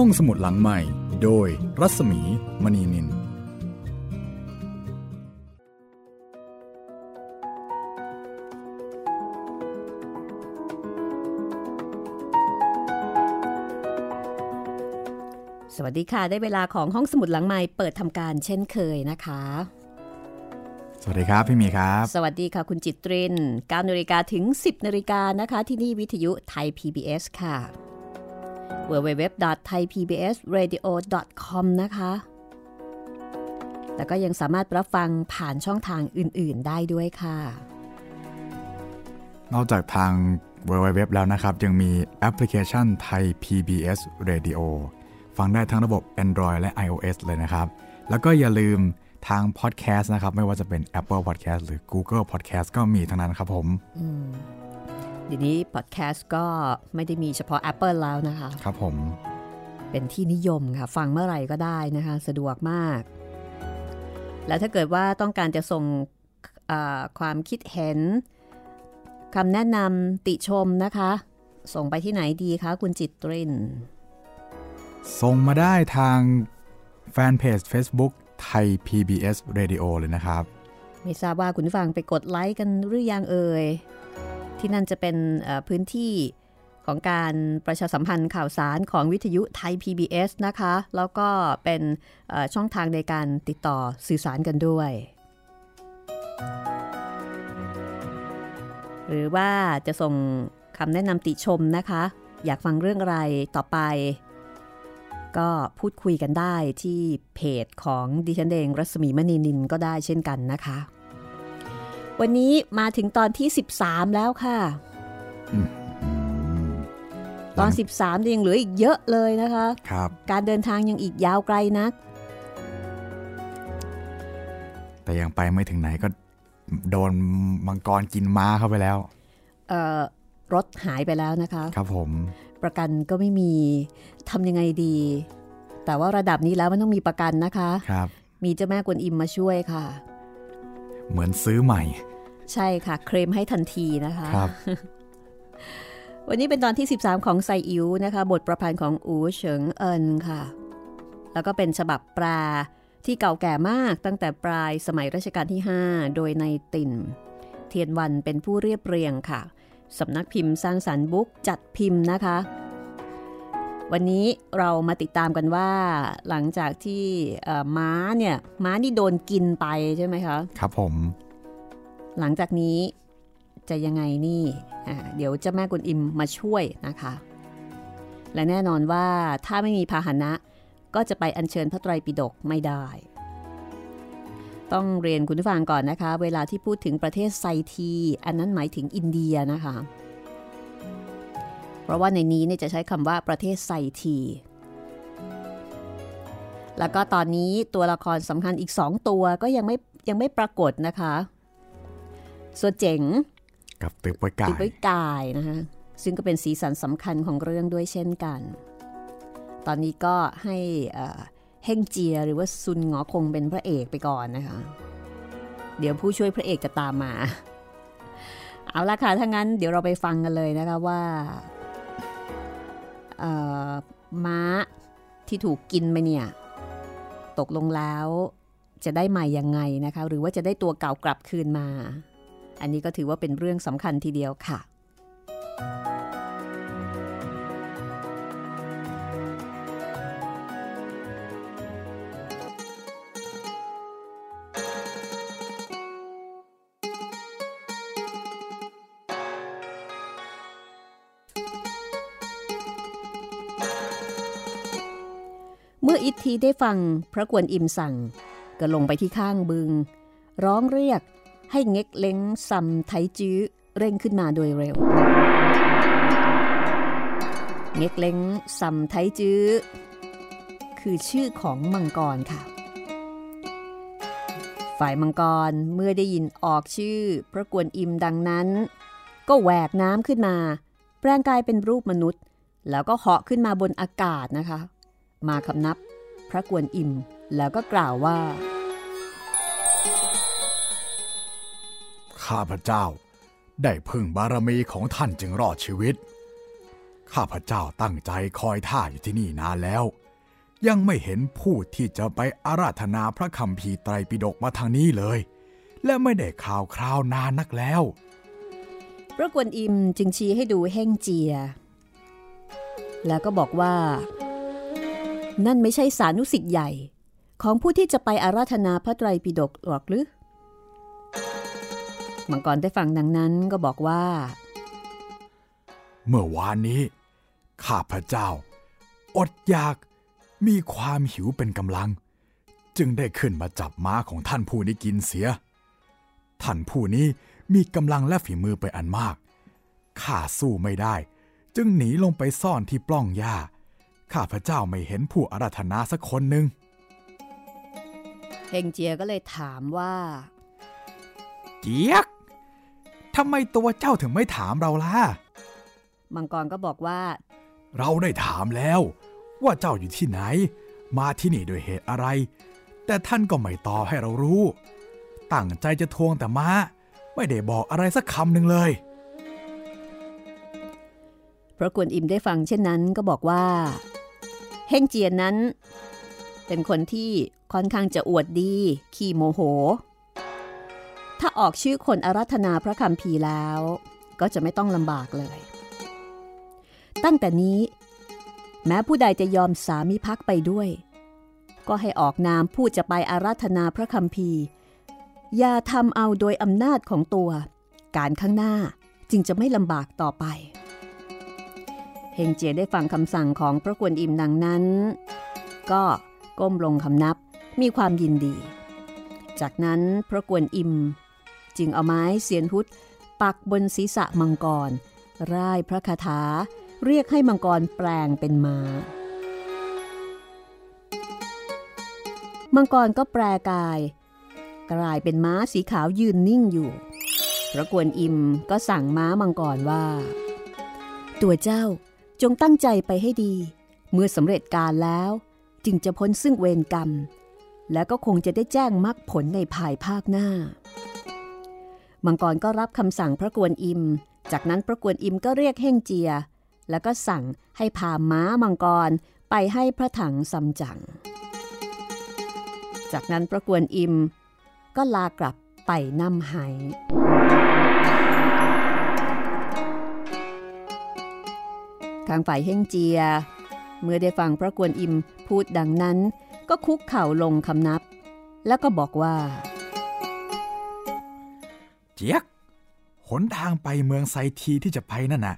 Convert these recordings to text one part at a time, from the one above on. ห้องสมุดหลังใหม่โดยรัศมีมณีนินสวัสดีค่ะได้เวลาของห้องสมุดหลังไมค์เปิดทำการเช่นเคยนะคะสวัสดีครับพี่มีครับสวัสดีค่ะคุณจิตริน 9:00 นถึง 10:00 นนะคะที่นี่วิทยุไทย PBS ค่ะ www.thaipbsradio.com นะคะแล้วก็ยังสามารถรับฟังผ่านช่องทางอื่นๆได้ด้วยค่ะนอกจากทาง www แล้วนะครับยังมีแอปพลิเคชันไทย PBS Radioฟังได้ทั้งระบบ Android และ iOS เลยนะครับแล้วก็อย่าลืมทาง Podcast นะครับไม่ว่าจะเป็น Apple Podcast หรือ Google Podcast ก็มีทั้งนั้นครับผมเดี๋ยวนี้ Podcast ก็ไม่ได้มีเฉพาะ Apple แล้วนะคะครับผมเป็นที่นิยมค่ะฟังเมื่อไหร่ก็ได้นะคะสะดวกมากแล้วถ้าเกิดว่าต้องการจะส่งความคิดเห็นคำแนะนำติชมนะคะส่งไปที่ไหนดีคะคุณจิตรินส่งมาได้ทางแฟนเพจ Facebook ไทย PBS Radio เลยนะครับไม่ทราบว่าคุณฟังไปกดไลค์กันหรือยังเอ่ยที่นั่นจะเป็นพื้นที่ของการประชาสัมพันธ์ข่าวสารของวิทยุไทย PBS นะคะแล้วก็เป็นช่องทางในการติดต่อสื่อสารกันด้วยหรือว่าจะส่งคำแนะนำติชมนะคะอยากฟังเรื่องอะไรต่อไปก็พูดคุยกันได้ที่เพจของดิฉันเองรัศมีมณีนินก็ได้เช่นกันนะคะวันนี้มาถึงตอนที่13แล้วค่ะตอน13ยังเหลืออีกเยอะเลยนะคะการเดินทางยังอีกยาวไกลนักแต่ยังไปไม่ถึงไหนก็โดนมังกรกินม้าเข้าไปแล้วรถหายไปแล้วนะคะครับผมประกันก็ไม่มีทำยังไงดีแต่ว่าระดับนี้แล้วมันต้องมีประกันนะคะครับมีเจ้าแม่กวนอิมมาช่วยค่ะเหมือนซื้อใหม่ใช่ค่ะเคลมให้ทันทีนะคะครับ วันนี้เป็นตอนที่13ของไซอิ๋วนะคะบทประพันธ์ของอู๋เฉิงเอินค่ะแล้วก็เป็นฉบับแปลที่เก่าแก่มากตั้งแต่ปลายสมัยรัชกาลที่5โดยในติ่นเทียนวันเป็นผู้เรียบเรียงค่ะสำนักพิมพ์สร้างสรรค์บุ๊กจัดพิมพ์นะคะวันนี้เรามาติดตามกันว่าหลังจากที่ม้านี่โดนกินไปใช่ไหมคะครับผมหลังจากนี้จะยังไงนี่เดี๋ยวเจ้าแม่กวนอิมมาช่วยนะคะและแน่นอนว่าถ้าไม่มีพาหนะก็จะไปอัญเชิญพระไตรปิฎกไม่ได้ต้องเรียนคุณผู้ฟังก่อนนะคะเวลาที่พูดถึงประเทศไซทีอันนั้นหมายถึงอินเดียนะคะเพราะว่าในนี้เนี่ยจะใช้คำว่าประเทศไซทีแล้วก็ตอนนี้ตัวละครสำคัญอีก2ตัวก็ยังไม่ปรากฏนะคะส่วนเจ๋งกับตึกไว้กายนะคะซึ่งก็เป็นสีสันสำคัญของเรื่องด้วยเช่นกันตอนนี้ก็ให้เฮ่งเจียหรือว่าซุนหงอคงเป็นพระเอกไปก่อนนะคะเดี๋ยวผู้ช่วยพระเอกจะตามมาเอาละค่ะถ้างั้นเดี๋ยวเราไปฟังกันเลยนะคะว่าม้าที่ถูกกินไปเนี่ยตกลงแล้วจะได้ใหม่ยังไงนะคะหรือว่าจะได้ตัวเก่ากลับคืนมาอันนี้ก็ถือว่าเป็นเรื่องสำคัญทีเดียวค่ะเมื่ออิทธิได้ฟังพระกวนอิมสั่งก็ลงไปที่ข้างบึงร้องเรียกให้เง็กเล้งซัมไทจื้อเร่งขึ้นมาโดยเร็วเง็กเล้งซัมไทจื้อคือชื่อของมังกรค่ะฝ่ายมังกรเมื่อได้ยินออกชื่อพระกวนอิมดังนั้นก็แหวกน้ำขึ้นมาแปลงกายเป็นรูปมนุษย์แล้วก็เหาะขึ้นมาบนอากาศนะคะมาคำนับพระกวนอิมแล้วก็กล่าวว่าข้าพเจ้าได้พึ่งบารมีของท่านจึงรอดชีวิต ข้าพเจ้าตั้งใจคอยท่าอยู่ที่นี่นานแล้วยังไม่เห็นผู้ที่จะไปอาราธนาพระคัมภีร์ไตรปิฎกมาทางนี้เลยและไม่ได้ข่าวคราวนานนักแล้วพระกวนอิมจึงชี้ให้ดูเฮ่งเจียแล้วก็บอกว่านั่นไม่ใช่สานุสิทธิ์ใหญ่ของผู้ที่จะไปอาราธนาพระไตรปิฎกหรอกหรือมังกรได้ฟังดังนั้นก็บอกว่าเมื่อวานนี้ข้าพเจ้าอดอยากมีความหิวเป็นกำลังจึงได้ขึ้นมาจับม้าของท่านผู้นี้กินเสียท่านผู้นี้มีกำลังและฝีมือไปอันมากข้าสู้ไม่ได้จึงหนีลงไปซ่อนที่ปล้องหญ้าข้าพเจ้าไม่เห็นผู้อาราธนาสักคนหนึ่งเฮงเจียก็เลยถามว่าเจี๊ยกทำไมตัวเจ้าถึงไม่ถามเราล่ะมังกรก็บอกว่าเราได้ถามแล้วว่าเจ้าอยู่ที่ไหนมาที่นี่โดยเหตุอะไรแต่ท่านก็ไม่ตอบให้เรารู้ตั้งใจจะทวงแต่ม้าไม่ได้บอกอะไรสักคำหนึ่งเลยพระกวนอิมได้ฟังเช่นนั้นก็บอกว่าเฮงเจียนนั้นเป็นคนที่ค่อนข้างจะอวดดีขี้โมโหถ้าออกชื่อคนอาราธนาพระคัมภีร์แล้วก็จะไม่ต้องลำบากเลยตั้งแต่นี้แม้ผู้ใดจะยอมสามิภักดิ์ไปด้วยก็ให้ออกนามผู้จะไปอาราธนาพระคัมภีร์อย่าทำเอาโดยอำนาจของตัวการข้างหน้าจึงจะไม่ลำบากต่อไปเฮงเจียได้ฟังคำสั่งของพระกวนอิมดังนั้นก็ก้มลงคำนับมีความยินดีจากนั้นพระกวนอิมจึงเอาไม้เสียนพุทธปักบนศีรษะมังกรร่ายพระคาถาเรียกให้มังกรแปลงเป็นม้ามังกรก็แปรกายกลายเป็นม้าสีขาวยืนนิ่งอยู่พระกวนอิมก็สั่งม้ามังกรว่าตัวเจ้าจงตั้งใจไปให้ดีเมื่อสำเร็จการแล้วจึงจะพ้นซึ่งเวรกรรมแล้วก็คงจะได้แจ้งมรรคผลในภายภาคหน้ามังกรก็รับคำสั่งพระกวนอิมจากนั้นพระกวนอิมก็เรียกเฮ่งเจียแล้วก็สั่งให้พาม้ามังกรไปให้พระถังซัมจั๋งจากนั้นพระกวนอิมก็ลากลับไปน่ำไหทางฝ่ายเฮ่งเจียเมื่อได้ฟังพระกวนอิมพูดดังนั้นก็คุกเข่าลงคำนับแล้วก็บอกว่าเจี๊ยกหนทางไปเมืองไซทีที่จะไปนั่นน่ะ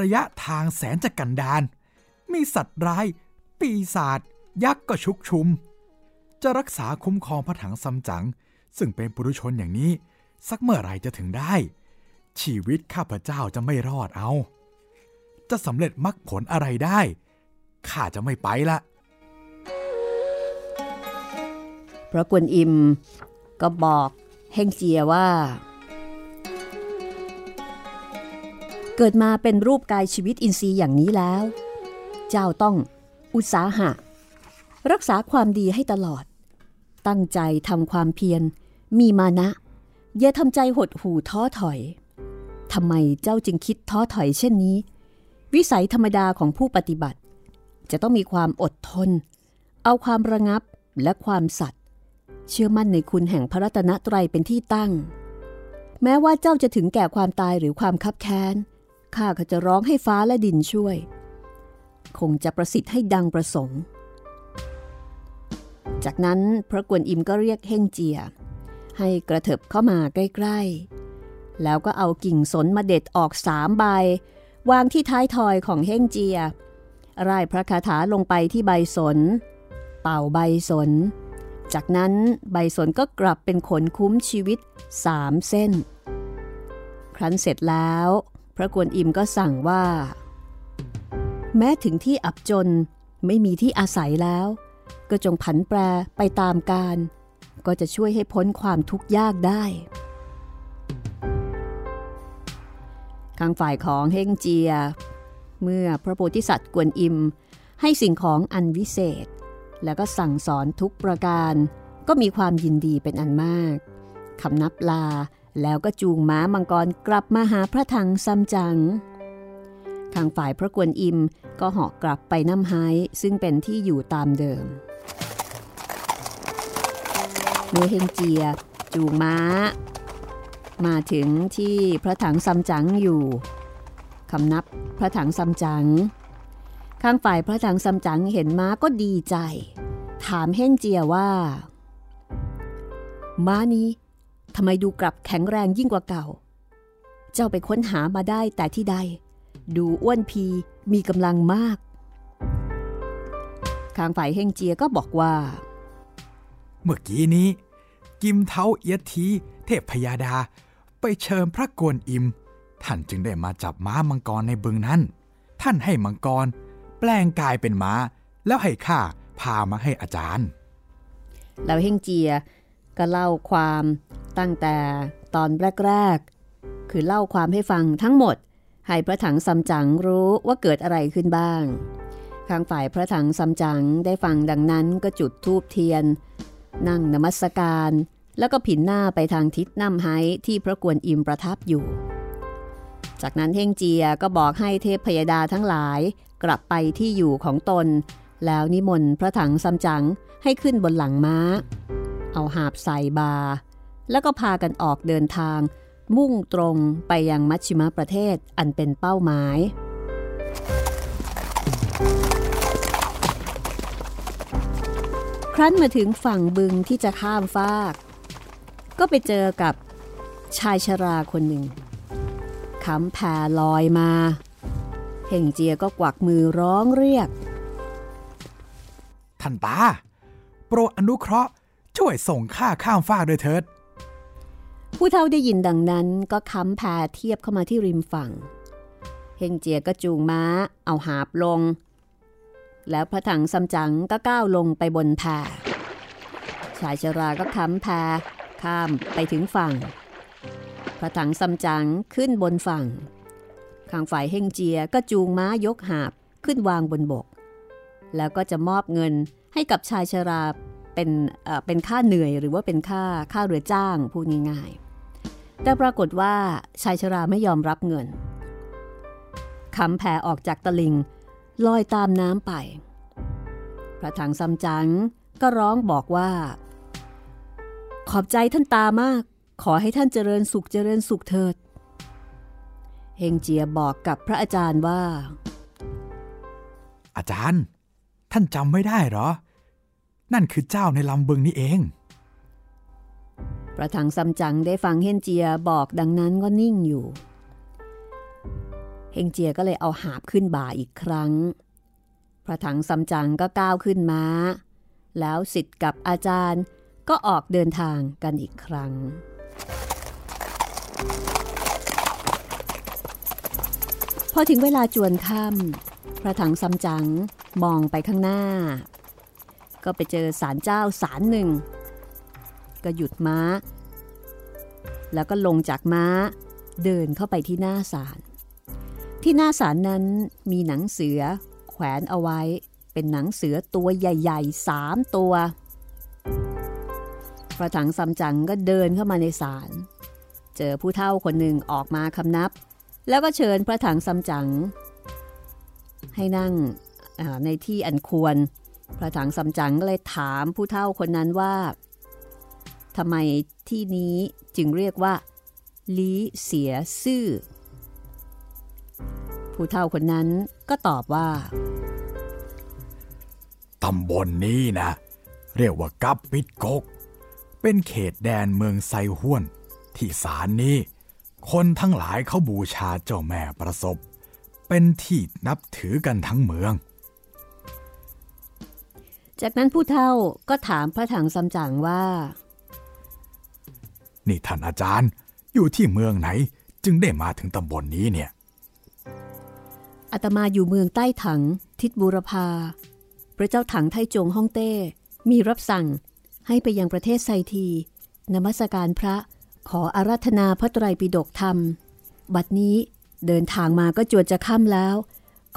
ระยะทางแสนจะกันดารมีสัตว์ร้ายปีศาจยักษ์ก็ชุกชุมจะรักษาคุ้มครองพระถังซัมจั๋งซึ่งเป็นปุถุชนอย่างนี้สักเมื่อไหร่จะถึงได้ชีวิตข้าพเจ้าจะไม่รอดเอาจะสำเร็จมรรคผลอะไรได้ข้าจะไม่ไปละพระกวนอิมก็บอกเฮงเจียว่าเกิดมาเป็นรูปกายชีวิตอินทรีย์อย่างนี้แล้วเจ้าต้องอุตสาหะรักษาความดีให้ตลอดตั้งใจทำความเพียรมีมานะอย่าทำใจหดหู่ท้อถอยทำไมเจ้าจึงคิดท้อถอยเช่นนี้วิสัยธรรมดาของผู้ปฏิบัติจะต้องมีความอดทนเอาความระงับและความสัตย์เชื่อมั่นในคุณแห่งพระรัตนตรัยเป็นที่ตั้งแม้ว่าเจ้าจะถึงแก่ความตายหรือความคับแค้นข้าก็จะร้องให้ฟ้าและดินช่วยคงจะประสิทธิ์ให้ดังประสงค์จากนั้นพระกวนอิมก็เรียกเฮ่งเจียให้กระเถิบเข้ามาใกล้ๆแล้วก็เอากิ่งสนมาเด็ดออก3ใบวางที่ท้ายทอยของเฮ่งเจียร่ายพระคาถาลงไปที่ใบสนเป่าใบสนจากนั้นใบสนก็กลับเป็นขนคุ้มชีวิต3เส้นครั้นเสร็จแล้วพระกวนอิมก็สั่งว่าแม้ถึงที่อับจนไม่มีที่อาศัยแล้วก็จงผันแปรไปตามกาลก็จะช่วยให้พ้นความทุกข์ยากได้ทางฝ่ายของเฮ่งเจียเมื่อพระโพธิสัตว์กวนอิมให้สิ่งของอันวิเศษแล้วก็สั่งสอนทุกประการก็มีความยินดีเป็นอันมากคำนับลาแล้วก็จูงม้ามังกรกลับมาหาพระถังซัมจั๋ง ทางฝ่ายพระกวนอิมก็เหาะกลับไปน้ำไห้ซึ่งเป็นที่อยู่ตามเดิมโมเฮงเจียจูงม้ามาถึงที่พระถังซัมจั๋งอยู่คำนับพระถังซัมจั๋งข้างฝ่ายพระถังซัมจั๋งเห็นม้าก็ดีใจถามเฮงเจียว่าม้านี้ทำไมดูกลับแข็งแรงยิ่งกว่าเก่าเจ้าไปค้นหามาได้แต่ที่ใดดูอ้วนพีมีกำลังมากข้างฝ่ายเฮงเจียก็บอกว่าเมื่อกี้นี้กิมเท้าเอียทีเทพพยาดาไปเชิญพระกวนอิมท่านจึงได้มาจับม้ามังกรในบึงนั้นท่านให้มังกรแปลงกายเป็นม้าแล้วให้ข้าพามาให้อาจารย์แล้วเฮงเจียก็เล่าความตั้งแต่ตอนแรกๆคือเล่าความให้ฟังทั้งหมดให้พระถังซัมจั๋งรู้ว่าเกิดอะไรขึ้นบ้างข้างฝ่ายพระถังซัมจั๋งได้ฟังดังนั้นก็จุดธูปเทียนนั่งนมัสการแล้วก็ผินหน้าไปทางทิศน้ำไห้ที่พระกวนอิมประทับอยู่จากนั้นเฮงเจียก็บอกให้เทพพยดาทั้งหลายกลับไปที่อยู่ของตนแล้วนิมนต์พระถังซัมจั๋งให้ขึ้นบนหลังม้าเอาหาบใส่บาแล้วก็พากันออกเดินทางมุ่งตรงไปยังมัชชิมประเทศอันเป็นเป้าหมายครั้นมาถึงฝั่งบึงที่จะข้ามฟากก็ไปเจอกับชายชราคนหนึ่งค้ำแพลอยมาเฮงเจียก็กวักมือร้องเรียกท่านตาโปรดอนุเคราะห์ช่วยส่งข้าข้ามฟากด้วยเถิดผู้เฒ่าได้ยินดังนั้นก็ค้ำแพเทียบเข้ามาที่ริมฝั่งเฮงเจียก็จูงม้าเอาหาบลงแล้วพระถังซัมจั๋งก็ก้าวลงไปบนแพชายชราก็ค้ำแพข้ามไปถึงฝั่งพระถังซัมจั๋งขึ้นบนฝั่งข้างฝ่ายเฮงเจียก็จูงม้ายกหาบขึ้นวางบนบกแล้วก็จะมอบเงินให้กับชายชราเป็นค่าเหนื่อยหรือว่าเป็นค่าเรือจ้างพูดง่ายๆแต่ปรากฏว่าชายชราไม่ยอมรับเงินค้ำแพออกจากตะลิงลอยตามน้ำไปพระถังซัมจั๋งก็ร้องบอกว่าขอบใจท่านตามากขอให้ท่านเจริญสุขเถิดเฮงเจียบอกกับพระอาจารย์ว่าอาจารย์ท่านจำไม่ได้หรอนั่นคือเจ้าในลำบึงนี่เองพระถังซัมจั๋งได้ฟังเฮงเจียบอกดังนั้นก็นิ่งอยู่เฮงเจียก็เลยเอาหาบขึ้นบ่าอีกครั้งพระถังซัมจั๋งก็ก้าวขึ้นม้าแล้วศิษย์กับอาจารย์ก็ออกเดินทางกันอีกครั้งพอถึงเวลาจวนค่ำพระถังซัมจั๋งมองไปข้างหน้าก็ไปเจอศาลเจ้าศาลหนึ่งก็หยุดม้าแล้วก็ลงจากม้าเดินเข้าไปที่หน้าศาลที่หน้าศาลนั้นมีหนังเสือแขวนเอาไว้เป็นหนังเสือตัวใหญ่ๆ3ตัวพระถังซัมจั๋งก็เดินเข้ามาในศาลเจอผู้เฒ่าคนหนึ่งออกมาคำนับแล้วก็เชิญพระถังซัมจั๋งให้นั่งในที่อันควรพระถังซัมจั๋งก็เลยถามผู้เฒ่าคนนั้นว่าทำไมที่นี้จึงเรียกว่าลี้เสียซื่อผู้เฒ่าคนนั้นก็ตอบว่าตำบลนี้นะเรียกว่ากัปปิดกกเป็นเขตแดนเมืองไซห้วนที่ศาลนี้คนทั้งหลายเขาบูชาเจ้าแม่ประสบเป็นที่นับถือกันทั้งเมืองจากนั้นผู้เฒ่าก็ถามพระถังซัมจั๋งว่านี่ท่านอาจารย์อยู่ที่เมืองไหนจึงได้มาถึงตำบลนี้เนี่ยอาตมาอยู่เมืองใต้ถังทิศบูรพาพระเจ้าถังไทจงฮ่องเต้มีรับสั่งให้ไปยังประเทศไซทีนมัสการพระขออาราธนาพระไตรปิฎกธรรมบัดนี้เดินทางมาก็จวนจะค่ำแล้ว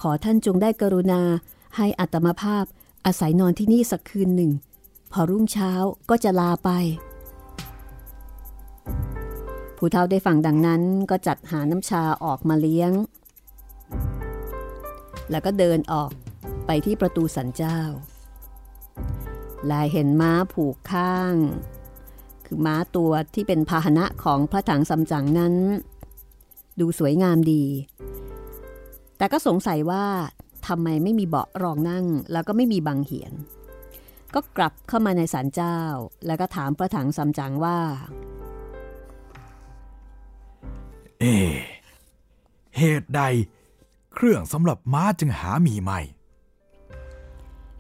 ขอท่านจงได้กรุณาให้อาตมาภาพอาศัยนอนที่นี่สักคืนหนึ่งพอรุ่งเช้าก็จะลาไปผู้เฒ่าได้ฟังดังนั้นก็จัดหาน้ำชาออกมาเลี้ยง แล้วก็เดินออกไปที่ประตูศาลเจ้าลายเห็นม้าผูกข้างคือม้าตัวที่เป็นพาหนะของพระถังซัมจั๋งนั้นดูสวยงามดีแต่ก็สงสัยว่าทำไมไม่มีเบาะรองนั่งแล้วก็ไม่มีบังเหียนก็กลับเข้ามาในศาลเจ้าแล้วก็ถามพระถังซัมจั๋งว่าเหตุใดเครื่องสำหรับม้าจึงหามีไม่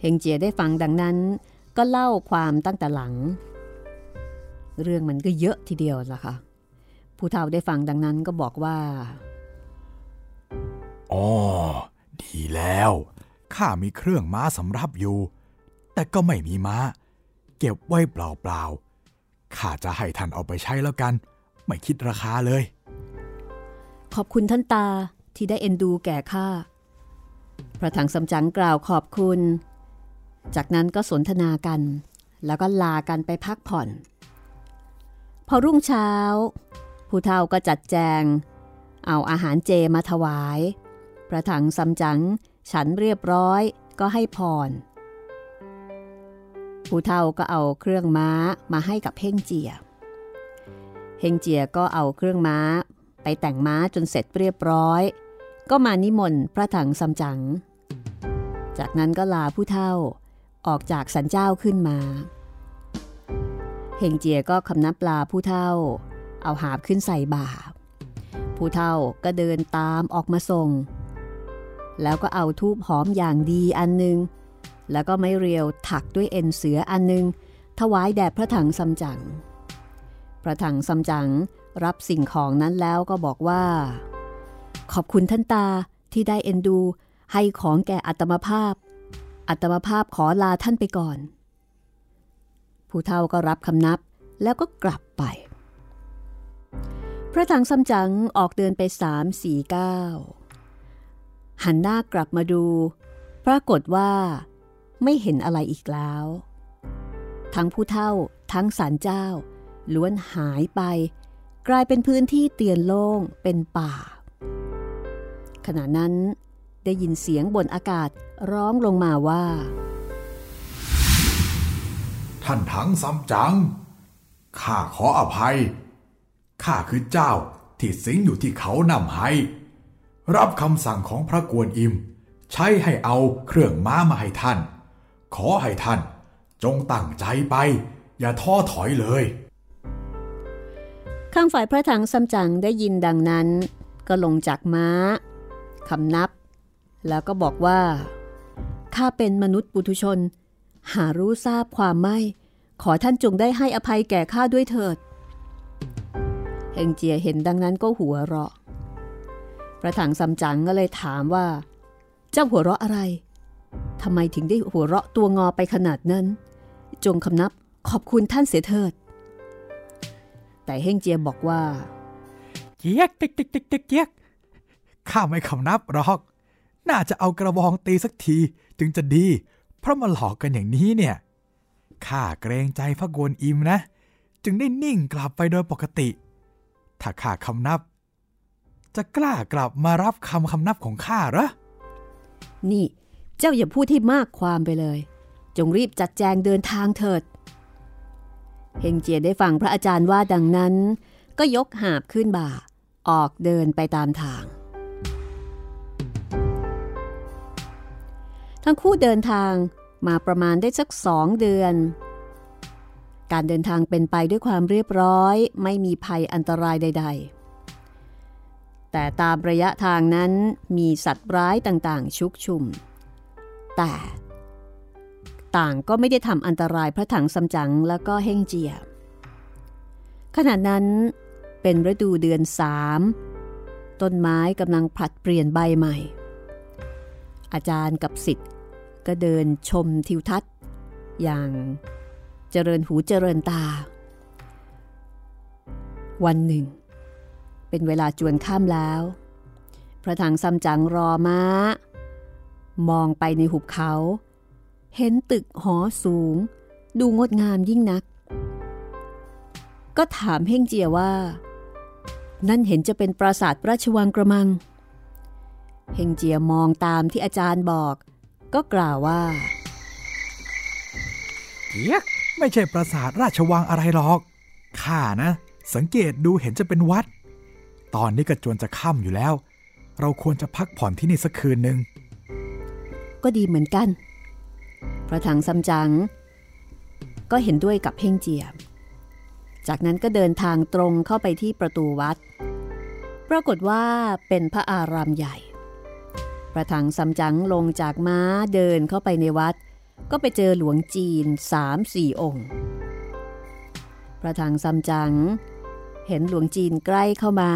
เฮงเจียได้ฟังดังนั้นก็เล่าความตั้งแต่หลังเรื่องมันก็เยอะทีเดียวล่ะค่ะผู้เฒ่าได้ฟังดังนั้นก็บอกว่าอ๋อดีแล้วข้ามีเครื่องม้าสำรับอยู่แต่ก็ไม่มีม้าเก็บไว้เปล่าๆข้าจะให้ท่านเอาไปใช้แล้วกันไม่คิดราคาเลยขอบคุณท่านตาที่ได้เอ็นดูแก่ข้าพระถังซัมจั๋งกล่าวขอบคุณจากนั้นก็สนทนากันแล้วก็ลากันไปพักผ่อนพอรุ่งเช้าผู้เฒ่าก็จัดแจงเอาอาหารเจมาถวายพระถังซัมจั๋งฉันเรียบร้อยก็ให้พรผู้เฒ่าก็เอาเครื่องม้ามาให้กับเฮ่งเจียเฮ่งเจียก็เอาเครื่องม้าไปแต่งม้าจนเสร็จเรียบร้อยก็มานิมนต์พระถังซัมจั๋งจากนั้นก็ลาผู้เฒ่าออกจากศาลเจ้าขึ้นมาเฮงเจียก็คำนับลาผู้เฒ่าเอาหาบขึ้นใส่บ่าผู้เฒ่าก็เดินตามออกมาส่งแล้วก็เอาทูบหอมอย่างดีอันนึงแล้วก็ไม้เรียวถักด้วยเอ็นเสืออันนึงถวายแด่พระถังซัมจั๋งพระถังซัมจั๋งรับสิ่งของนั้นแล้วก็บอกว่าขอบคุณท่านตาที่ได้เอ็นดูให้ของแก่อัตมภาพอัตมภาพขอลาท่านไปก่อนผู้เฒ่าก็รับคำนับแล้วก็กลับไปพระถังซัมจั๋งออกเดินไป 3-4-9 หันหน้ากลับมาดูปรากฏว่าไม่เห็นอะไรอีกแล้วทั้งผู้เฒ่าทั้งศาลเจ้าล้วนหายไปกลายเป็นพื้นที่เตียนโล่งเป็นป่าขณะนั้นได้ยินเสียงบนอากาศร้องลงมาว่าท่านถังซัมจั๋งข้าขออภัยข้าคือเจ้าที่สิงอยู่ที่เขานำไห้รับคำสั่งของพระกวนอิมใช้ให้เอาเครื่องม้ามาให้ท่านขอให้ท่านจงตั้งใจไปอย่าท้อถอยเลยข้างฝ่ายพระถังซัมจั๋งได้ยินดังนั้นก็ลงจากม้าคำนับแล้วก็บอกว่าข้าเป็นมนุษย์ปุถุชนหารู้ทราบความไม่ขอท่านจงได้ให้อภัยแก่ข้าด้วยเถิดเฮงเจียเห็นดังนั้นก็หัวเราะพระถังซัมจั๋งก็เลยถามว่าเจ้าหัวเราะอะไรทำไมถึงได้หัวเราะตัวงอไปขนาดนั้นจงคำนับขอบคุณท่านเสียเถิดแต่เฮงเจียบอกว่าเจี๊ยกติ๊กติ๊กติ๊กติ๊กเจี๊ยกข้าไม่คำนับหรอกน่าจะเอากระบองตีสักทีจึงจะดีเพราะมาหลอกกันอย่างนี้เนี่ยข้าเกรงใจพระกวนอิมนะจึงได้นิ่งกลับไปโดยปกติถ้าข้าคำนับจะกล้ากลับมารับคำนับของข้าเหรอนี่เจ้าอย่าพูดให้มากความไปเลยจงรีบจัดแจงเดินทางเถิดเฮงเจียได้ฟังพระอาจารย์ว่าดังนั้นก็ยกหาบขึ้นบ่าออกเดินไปตามทางทั้งคู่เดินทางมาประมาณได้สัก2 เดือนการเดินทางเป็นไปด้วยความเรียบร้อยไม่มีภัยอันตรายใดๆแต่ตามระยะทางนั้นมีสัตว์ร้ายต่างๆชุกชุมแต่ต่างก็ไม่ได้ทำอันตรายพระถังซัมจั๋งแล้วก็เฮ่งเจียขณะนั้นเป็นฤดูเดือน3ต้นไม้กำลังผลัดเปลี่ยนใบใหม่อาจารย์กับศิษย์ก็เดินชมทิวทัศน์อย่างเจริญหูเจริญตาวันหนึ่งเป็นเวลาจวนค่ำแล้วพระถังซัมจั๋งรอม้ามองไปในหุบเขาเห็นตึกหอสูงดูงดงามยิ่งนักก็ถามเฮ่งเจียว่านั่นเห็นจะเป็นปราสาทราชวังกระมัง เฮงเจียมองตามที่อาจารย์บอกก็กล่าวว่าเฮียไม่ใช่ปราสาทราชวังอะไรหรอกข้านะสังเกตดูเห็นจะเป็นวัดตอนนี้ก็จวนจะค่ำอยู่แล้วเราควรจะพักผ่อนที่นี่สักคืนนึงก็ดีเหมือนกันพระถังซัมจั๋งก็เห็นด้วยกับเพ่งเจียมจากนั้นก็เดินทางตรงเข้าไปที่ประตูวัดปรากฏว่าเป็นพระอารามใหญ่พระถังซัมจั๋งลงจากม้าเดินเข้าไปในวัดก็ไปเจอหลวงจีน 3-4 องค์พระถังซัมจั๋งเห็นหลวงจีนใกล้เข้ามา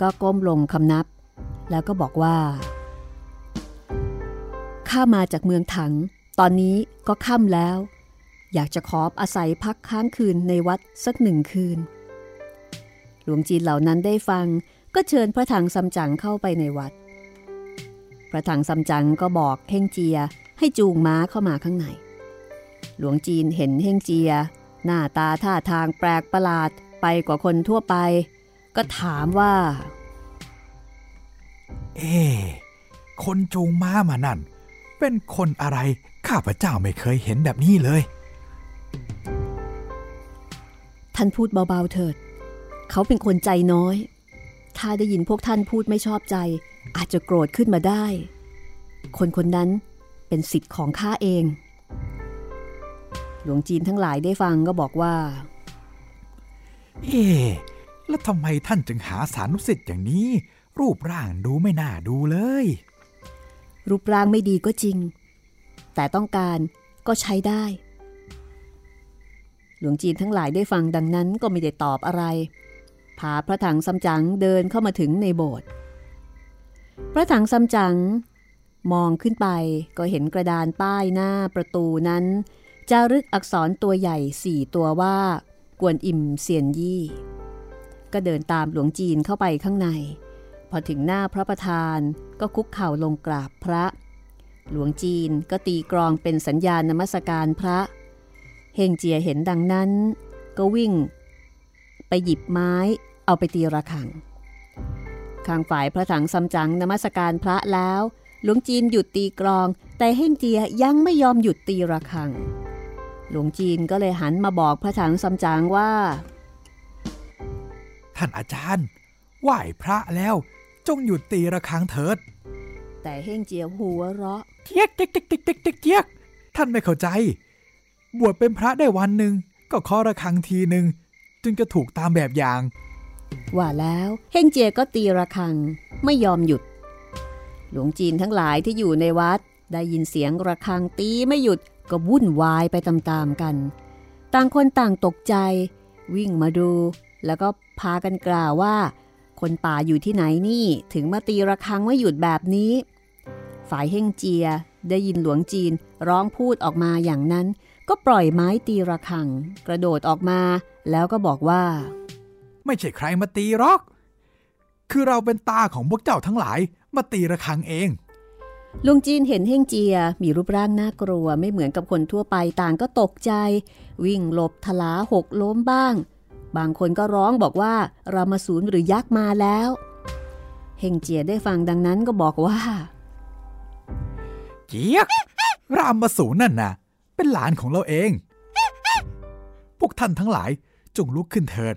ก็ก้มลงคำนับแล้วก็บอกว่าข้ามาจากเมืองถังตอนนี้ก็ค่ำแล้วอยากจะขออาศัยพักค้างคืนในวัดสักหนึ่งคืนหลวงจีนเหล่านั้นได้ฟังก็เชิญพระถังซัมจั๋งเข้าไปในวัดพระถังซัมจั๋งก็บอกเฮ่งเจียให้จูงม้าเข้ามาข้างในหลวงจีนเห็นเฮ่งเจียหน้าตาท่าทางแปลกประหลาดไปกว่าคนทั่วไปก็ถามว่าเอ๊ะคนจูงม้ามานั่นเป็นคนอะไรข้าพเจ้าไม่เคยเห็นแบบนี้เลยท่านพูดเบาๆเถิดเขาเป็นคนใจน้อยถ้าได้ยินพวกท่านพูดไม่ชอบใจอาจจะโกรธขึ้นมาได้คนคนนั้นเป็นสิทธิ์ของข้าเองหลวงจีนทั้งหลายได้ฟังก็บอกว่าเอ๊ะแล้วทำไมท่านจึงหาสานุสิทธิ์อย่างนี้รูปร่างดูไม่น่าดูเลยรูปร่างไม่ดีก็จริงแต่ต้องการก็ใช้ได้หลวงจีนทั้งหลายได้ฟังดังนั้นก็ไม่ได้ตอบอะไรพาพระถังซัมจั๋งเดินเข้ามาถึงในโบสถ์พระถังซัมจั๋งมองขึ้นไปก็เห็นกระดานป้ายหน้าประตูนั้นจารึกอักษรตัวใหญ่4ตัวว่ากวนอิมเซียนยี่ก็เดินตามหลวงจีนเข้าไปข้างในพอถึงหน้าพระประธานก็คุกเข่าลงกราบพระหลวงจีนก็ตีกรองเป็นสัญญาณนมัสการพระเฮงเจียเห็นดังนั้นก็วิ่งไปหยิบไม้เอาไปตีระฆังข้างฝ่ายพระถังซัมจั๋งนมัสการพระแล้วหลวงจีนหยุดตีกรองแต่เฮงเจียยังไม่ยอมหยุดตีระฆังหลวงจีนก็เลยหันมาบอกพระถังซัมจั๋งว่าท่านอาจารย์ไหว้พระแล้วจงหยุดตีระฆังเถิดแต่เฮ่งเจียหัวเราะเทียกเทียกเทียกเทียกเทียกท่านไม่เข้าใจบวชเป็นพระได้วันหนึ่งก็เคาะระฆังทีหนึ่งจึงจะถูกตามแบบอย่างว่าแล้วเฮ่งเจียก็ตีระฆังไม่ยอมหยุดหลวงจีนทั้งหลายที่อยู่ในวัดได้ยินเสียงระฆังตีไม่หยุดก็วุ่นวายไปตามๆกันต่างคนต่างตกใจวิ่งมาดูแล้วก็พากันกล่าวว่าคนป่าอยู่ที่ไหนนี่ถึงมาตีระฆังไม่หยุดแบบนี้ฝ่ายเฮ่งเจียได้ยินหลวงจีนร้องพูดออกมาอย่างนั้นก็ปล่อยไม้ตีระฆังกระโดดออกมาแล้วก็บอกว่าไม่ใช่ใครมาตีหรอกคือเราเป็นตาของพวกเจ้าทั้งหลายมาตีระฆังเองหลวงจีนเห็นเฮ่งเจียมีรูปร่างน่ากลัวไม่เหมือนกับคนทั่วไปต่างก็ตกใจวิ่งหลบทลาหกล้มบ้างบางคนก็ร้องบอกว่ารามาสูรหรือยักษ์มาแล้วเฮงเจียได้ฟังดังนั้นก็บอกว่าเจี๊ยกรามาสูรนั่นน่ะเป็นหลานของเราเองพวกท่านทั้งหลายจงลุกขึ้นเถิด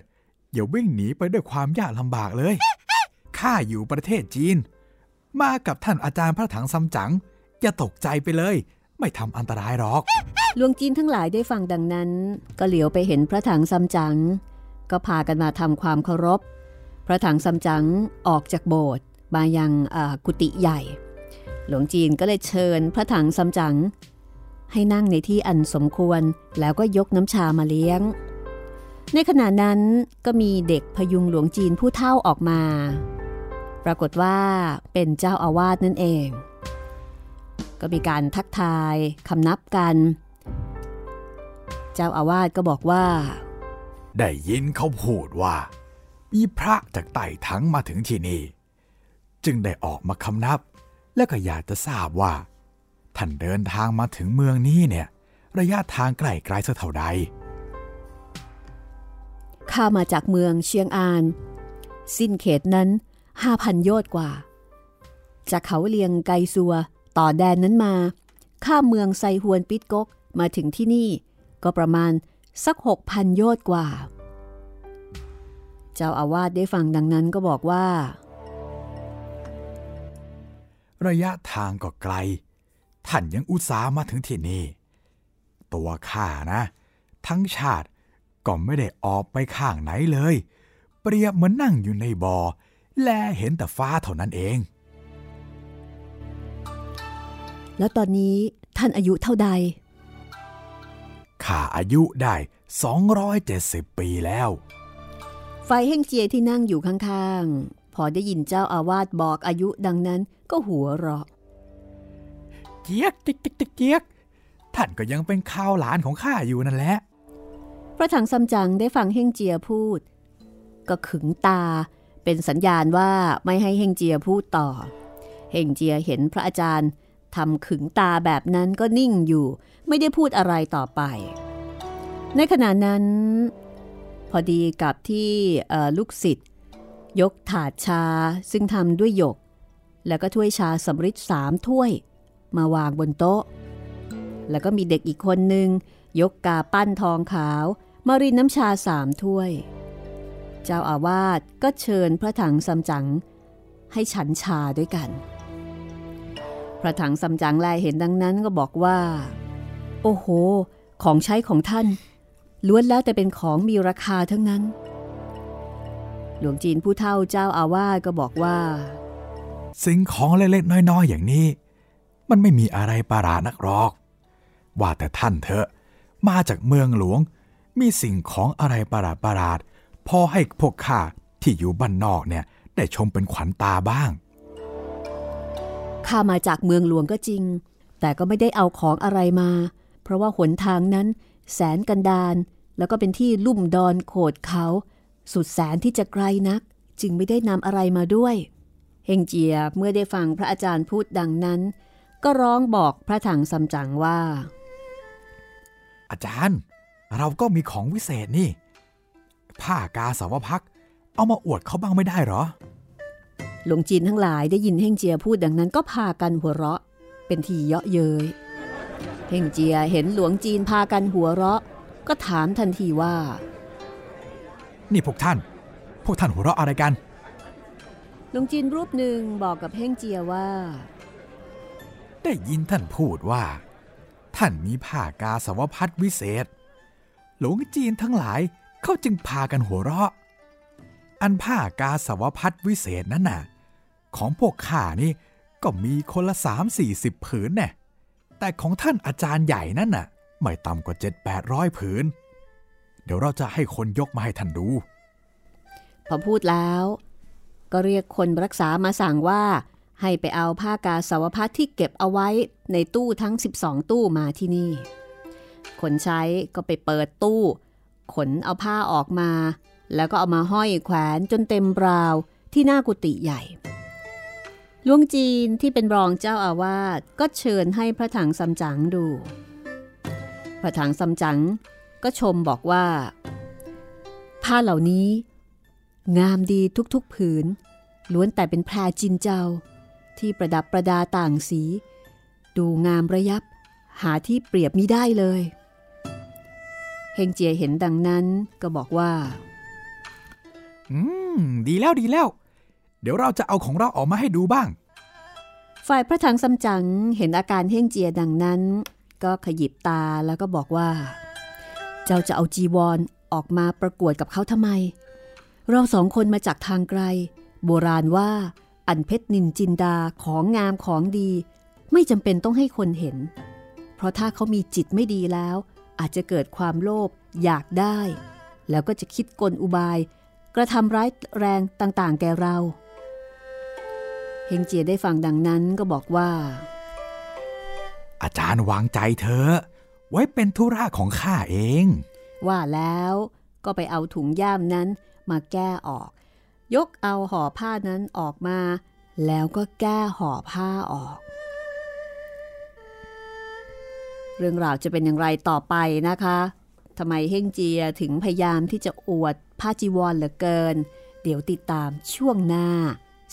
อย่าวิ่งหนีไปด้วยความยากลำบากเลยข้าอยู่ประเทศจีนมากับท่านอาจารย์พระถังซัมจั๋งอย่าตกใจไปเลยไม่ทำอันตรายหรอกหลวงจีนทั้งหลายได้ฟังดังนั้นก็เหลียวไปเห็นพระถังซัมจั๋งก็พากันมาทำความเคารพพระถังซัมจั๋งออกจากโบสถ์มายังกุฏิใหญ่หลวงจีนก็เลยเชิญพระถังซัมจั๋งให้นั่งในที่อันสมควรแล้วก็ยกน้ำชามาเลี้ยงในขณะนั้นก็มีเด็กพยุงหลวงจีนผู้เฒ่าออกมาปรากฏว่าเป็นเจ้าอาวาสนั่นเองก็มีการทักทายคำนับกันเจ้าอาวาสก็บอกว่าได้ยินเขาพูดว่ามีพระจากใต้ทั้งมาถึงที่นี่จึงได้ออกมาคำนับและก็อยากจะทราบว่าท่านเดินทางมาถึงเมืองนี้เนี่ยระยะทางไกลไกลสักเท่าใดข้ามาจากเมืองเชียงอานสิ้นเขตนั้น5,000 โยชน์กว่า จากเขาเลียงไกซัวต่อแดนนั้นมาข้ามเมืองไซฮวนปิดก๊กมาถึงที่นี่ก็ประมาณสัก 6,000 โยชน์กว่าเจ้าอาวาสได้ฟังดังนั้นก็บอกว่าระยะทางก็ไกลท่านยังอุตส่าห์มาถึงที่นี่ตัวข้านะทั้งชาติก็ไม่ได้ออกไปข้างไหนเลยเปรียบเหมือนนั่งอยู่ในบ่อและเห็นแต่ฟ้าเท่านั้นเองแล้วตอนนี้ท่านอายุเท่าใดข้าอายุได้270ปีแล้วฝ่ายเฮงเจียที่นั่งอยู่ข้างๆพอได้ยินเจ้าอาวาสบอกอายุดังนั้นก็หัวเราะเจี๊ยกติ๊กติ๊กติ๊กเจี๊ยกท่านก็ยังเป็นข้าวหลานของข้าอยู่นั่นแหละพระถังซัมจั๋งได้ฟังเฮงเจียพูดก็ขึงตาเป็นสัญญาณว่าไม่ให้เฮงเจียพูดต่อเฮงเจียเห็นพระอาจารย์ทำขึงตาแบบนั้นก็นิ่งอยู่ไม่ได้พูดอะไรต่อไปในขณะนั้นพอดีกับที่ลูกศิษย์ยกถาดชาซึ่งทำด้วยหยกแล้วก็ถ้วยชาสำริด3ถ้วยมาวางบนโต๊ะแล้วก็มีเด็กอีกคนนึงยกกาปั้นทองขาวมารินน้ำชา3ถ้วยเจ้าอาวาสก็เชิญพระถังซัมจั๋งให้ฉันชาด้วยกันพระถังซัมจั๋งแลเห็นดังนั้นก็บอกว่าโอ้โหของใช้ของท่านล้วนแล้วแต่เป็นของมีราคาทั้งนั้นหลวงจีนผู้เฒ่าเจ้าอาวาสก็บอกว่าสิ่งของเล็กๆน้อยๆอย่างนี้มันไม่มีอะไรประหลาดนักหรอกว่าแต่ท่านเถอะมาจากเมืองหลวงมีสิ่งของอะไรประหลาดๆพอให้พวกข้าที่อยู่บ้านนอกเนี่ยได้ชมเป็นขวัญตาบ้างข้ามาจากเมืองหลวงก็จริงแต่ก็ไม่ได้เอาของอะไรมาเพราะว่าหนทางนั้นแสนกันดารแล้วก็เป็นที่ลุ่มดอนโขดเขาสุดแสนที่จะไกลนักจึงไม่ได้นำอะไรมาด้วยเฮงเจียเมื่อได้ฟังพระอาจารย์พูดดังนั้นก็ร้องบอกพระถังซัมจั๋งว่าอาจารย์เราก็มีของวิเศษนี่ผ้ากาสาวพักเอามาอวดเขาบ้างไม่ได้หรอหลวงจีนทั้งหลายได้ยินเฮงเจียพูดดังนั้นก็พากันหัวเราะเป็นทีเยาะเย้ยเฮงเจียเห็นหลวงจีนพากันหัวเราะก็ถามทันทีว่านี่พวกท่านหัวเราะอะไรกันหลวงจีนรูปหนึ่งบอกกับเฮงเจียว่าได้ยินท่านพูดว่าท่านมีผ้ากาสาวพัดวิเศษหลวงจีนทั้งหลายเขาจึงพากันหัวเราะอันผ้ากาสาวพัดวิเศษนั้นน่ะของพวกข้านี่ก็มีคนละ 3-40 ผืนน่ะแต่ของท่านอาจารย์ใหญ่นั่นน่ะไม่ต่ำกว่า 7-800 ผืนเดี๋ยวเราจะให้คนยกมาให้ท่านดูพอพูดแล้วก็เรียกคนรักษามาสั่งว่าให้ไปเอาผ้ากาสาวพัดที่เก็บเอาไว้ในตู้ทั้ง12ตู้มาที่นี่คนใช้ก็ไปเปิดตู้ขนเอาผ้าออกมาแล้วก็เอามาห้อยแขวนจนเต็มราวที่หน้ากุฏิใหญ่หลวงจีนที่เป็นรองเจ้าอาวาสก็เชิญให้พระถังซัมจั๋งดูพระถังซัมจั๋งก็ชมบอกว่าผ้าเหล่านี้งามดีทุกๆผืนล้วนแต่เป็นแพรจินเจาที่ประดับประดาต่างสีดูงามระยับหาที่เปรียบมิได้เลยเฮงเจียเห็นดังนั้นก็บอกว่าดีแล้วเดี๋ยวเราจะเอาของเราออกมาให้ดูบ้างฝ่ายพระถังซัมจั๋งเห็นอาการเฮงเจียดังนั้นก็ขยิบตาแล้วก็บอกว่าเจ้าจะเอาจีวร ออกมาประกวดกับเขาทำไมเราสองคนมาจากทางไกลโบราณว่าอันเพชรนินจินดาของงามของดีไม่จำเป็นต้องให้คนเห็นเพราะถ้าเขามีจิตไม่ดีแล้วอาจจะเกิดความโลภอยากได้แล้วก็จะคิดกลอุบายกระทำร้ายแรงต่างๆแก่เราเฮงเจียได้ฟังดังนั้นก็บอกว่าอาจารย์วางใจเถอะไว้เป็นธุระของข้าเองว่าแล้วก็ไปเอาถุงย่ามนั้นมาแก้ออกยกเอาห่อผ้านั้นออกมาแล้วก็แก้ห่อผ้าออกเรื่องราวจะเป็นอย่างไรต่อไปนะคะทำไมเฮงเจียถึงพยายามที่จะอวดผ้าจีวรเหลือเกินเดี๋ยวติดตามช่วงหน้า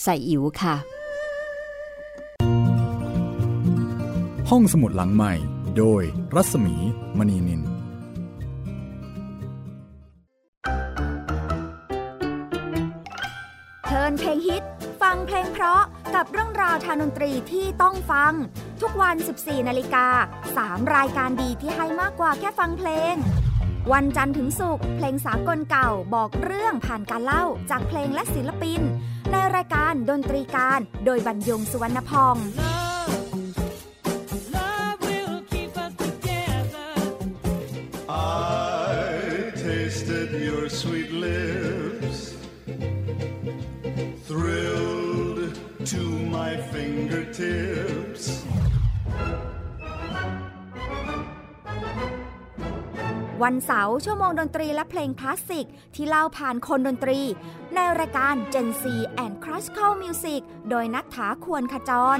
ใส่อิ๋วค่ะ ห้องสมุดหลังใหม่โดยรัศมีมณีนินเทิร์นเพลงฮิตฟังเพลงเพราะกับเรื่องราวทางดนตรีที่ต้องฟังทุกวัน 14:00 น. 3 รายการดีที่ให้มากกว่าแค่ฟังเพลงวันจันทร์ถึงศุกร์เพลงสากลเก่าบอกเรื่องผ่านการเล่าจากเพลงและศิลปินในรายการดนตรีการโดยบรรยงสุวรรณพองSweet lips thrilled to my fingertips วันเสาร์ชั่วโมงดนตรีและเพลงคลาสสิกที่เล่าผ่านคนดนตรีในรายการ Gen Z and Classical Music โดยณัฐฐาควรขจร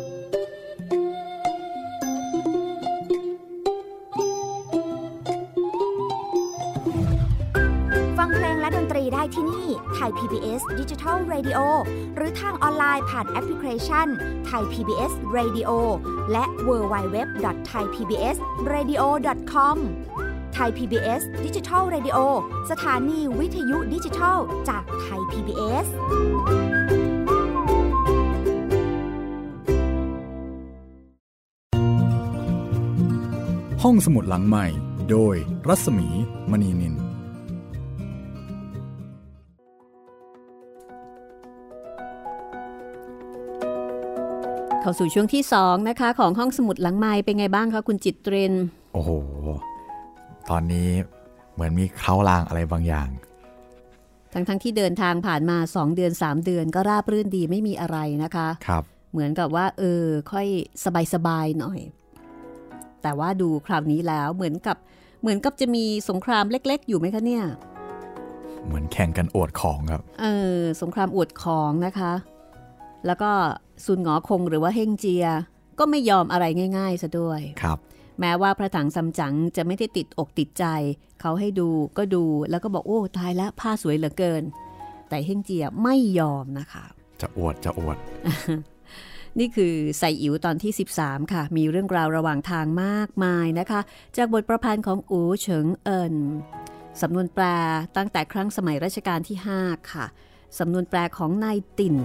ฟังเพลงและดนตรีได้ที่นี่ไทย PBS Digital Radio หรือทางออนไลน์ผ่านแอปพลิเคชันไทย PBS Radio และ www.thaipbsradio.com ไทย PBS Digital Radio สถานีวิทยุดิจิทัลจากไทย PBSห้องสมุดหลังใหม่โดยรัศมีมณีนินเข้าสู่ช่วงที่2นะคะของห้องสมุดหลังไมค์เป็นไงบ้างคะคุณจิตเรนโอ้โหตอนนี้เหมือนมีเคราลางอะไรบางอย่างทั้งที่เดินทางผ่านมา2เดือน3เดือนก็ราบรื่นดีไม่มีอะไรนะคะครับเหมือนกับว่าค่อยสบายๆหน่อยแต่ว่าดูคราวนี้แล้วเหมือนกับจะมีสงครามเล็กๆอยู่ไหมคะเนี่ยเหมือนแข่งกันอวดของครับสงครามอวดของนะคะแล้วก็ซุนหงอคงหรือว่าเฮงเจียก็ไม่ยอมอะไรง่ายๆซะด้วยครับแม้ว่าพระถังซัมจั๋งจะไม่ได้ติดอกติดใจเขาให้ดูก็ดูแล้วก็บอกโอ้ตายแล้วผ้าสวยเหลือเกินแต่เฮงเจียไม่ยอมนะคะจะอวด นี่คือไซอิ๋วตอนที่13ค่ะมีเรื่องราวระหว่างทางมากมายนะคะจากบทประพันธ์ของอู๋เฉิงเอินสำนวนแปลตั้งแต่ครั้งสมัยรัชกาลที่5ค่ะสำนวนแปลของนายติ่น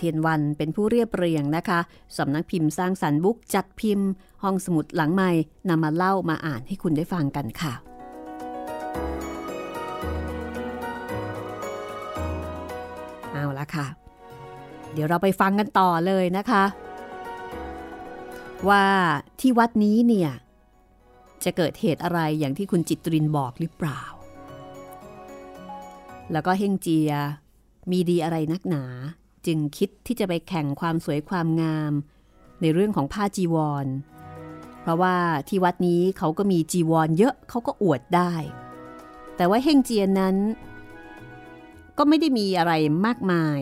เทียนวันเป็นผู้เรียบเรียงนะคะสำนักพิมพ์สร้างสรรค์บุ๊กจัดพิมพ์ห้องสมุดหลังใหม่นำมาเล่ามาอ่านให้คุณได้ฟังกันค่ะเอาละค่ะเดี๋ยวเราไปฟังกันต่อเลยนะคะว่าที่วัดนี้เนี่ยจะเกิดเหตุอะไรอย่างที่คุณจิตรินบอกหรือเปล่าแล้วก็เฮงเจียมีดีอะไรนักหนาจึงคิดที่จะไปแข่งความสวยความงามในเรื่องของผ้าจีวรเพราะว่าที่วัดนี้เขาก็มีจีวรเยอะเขาก็อวดได้แต่ว่าเฮงเจียนั้นก็ไม่ได้มีอะไรมากมาย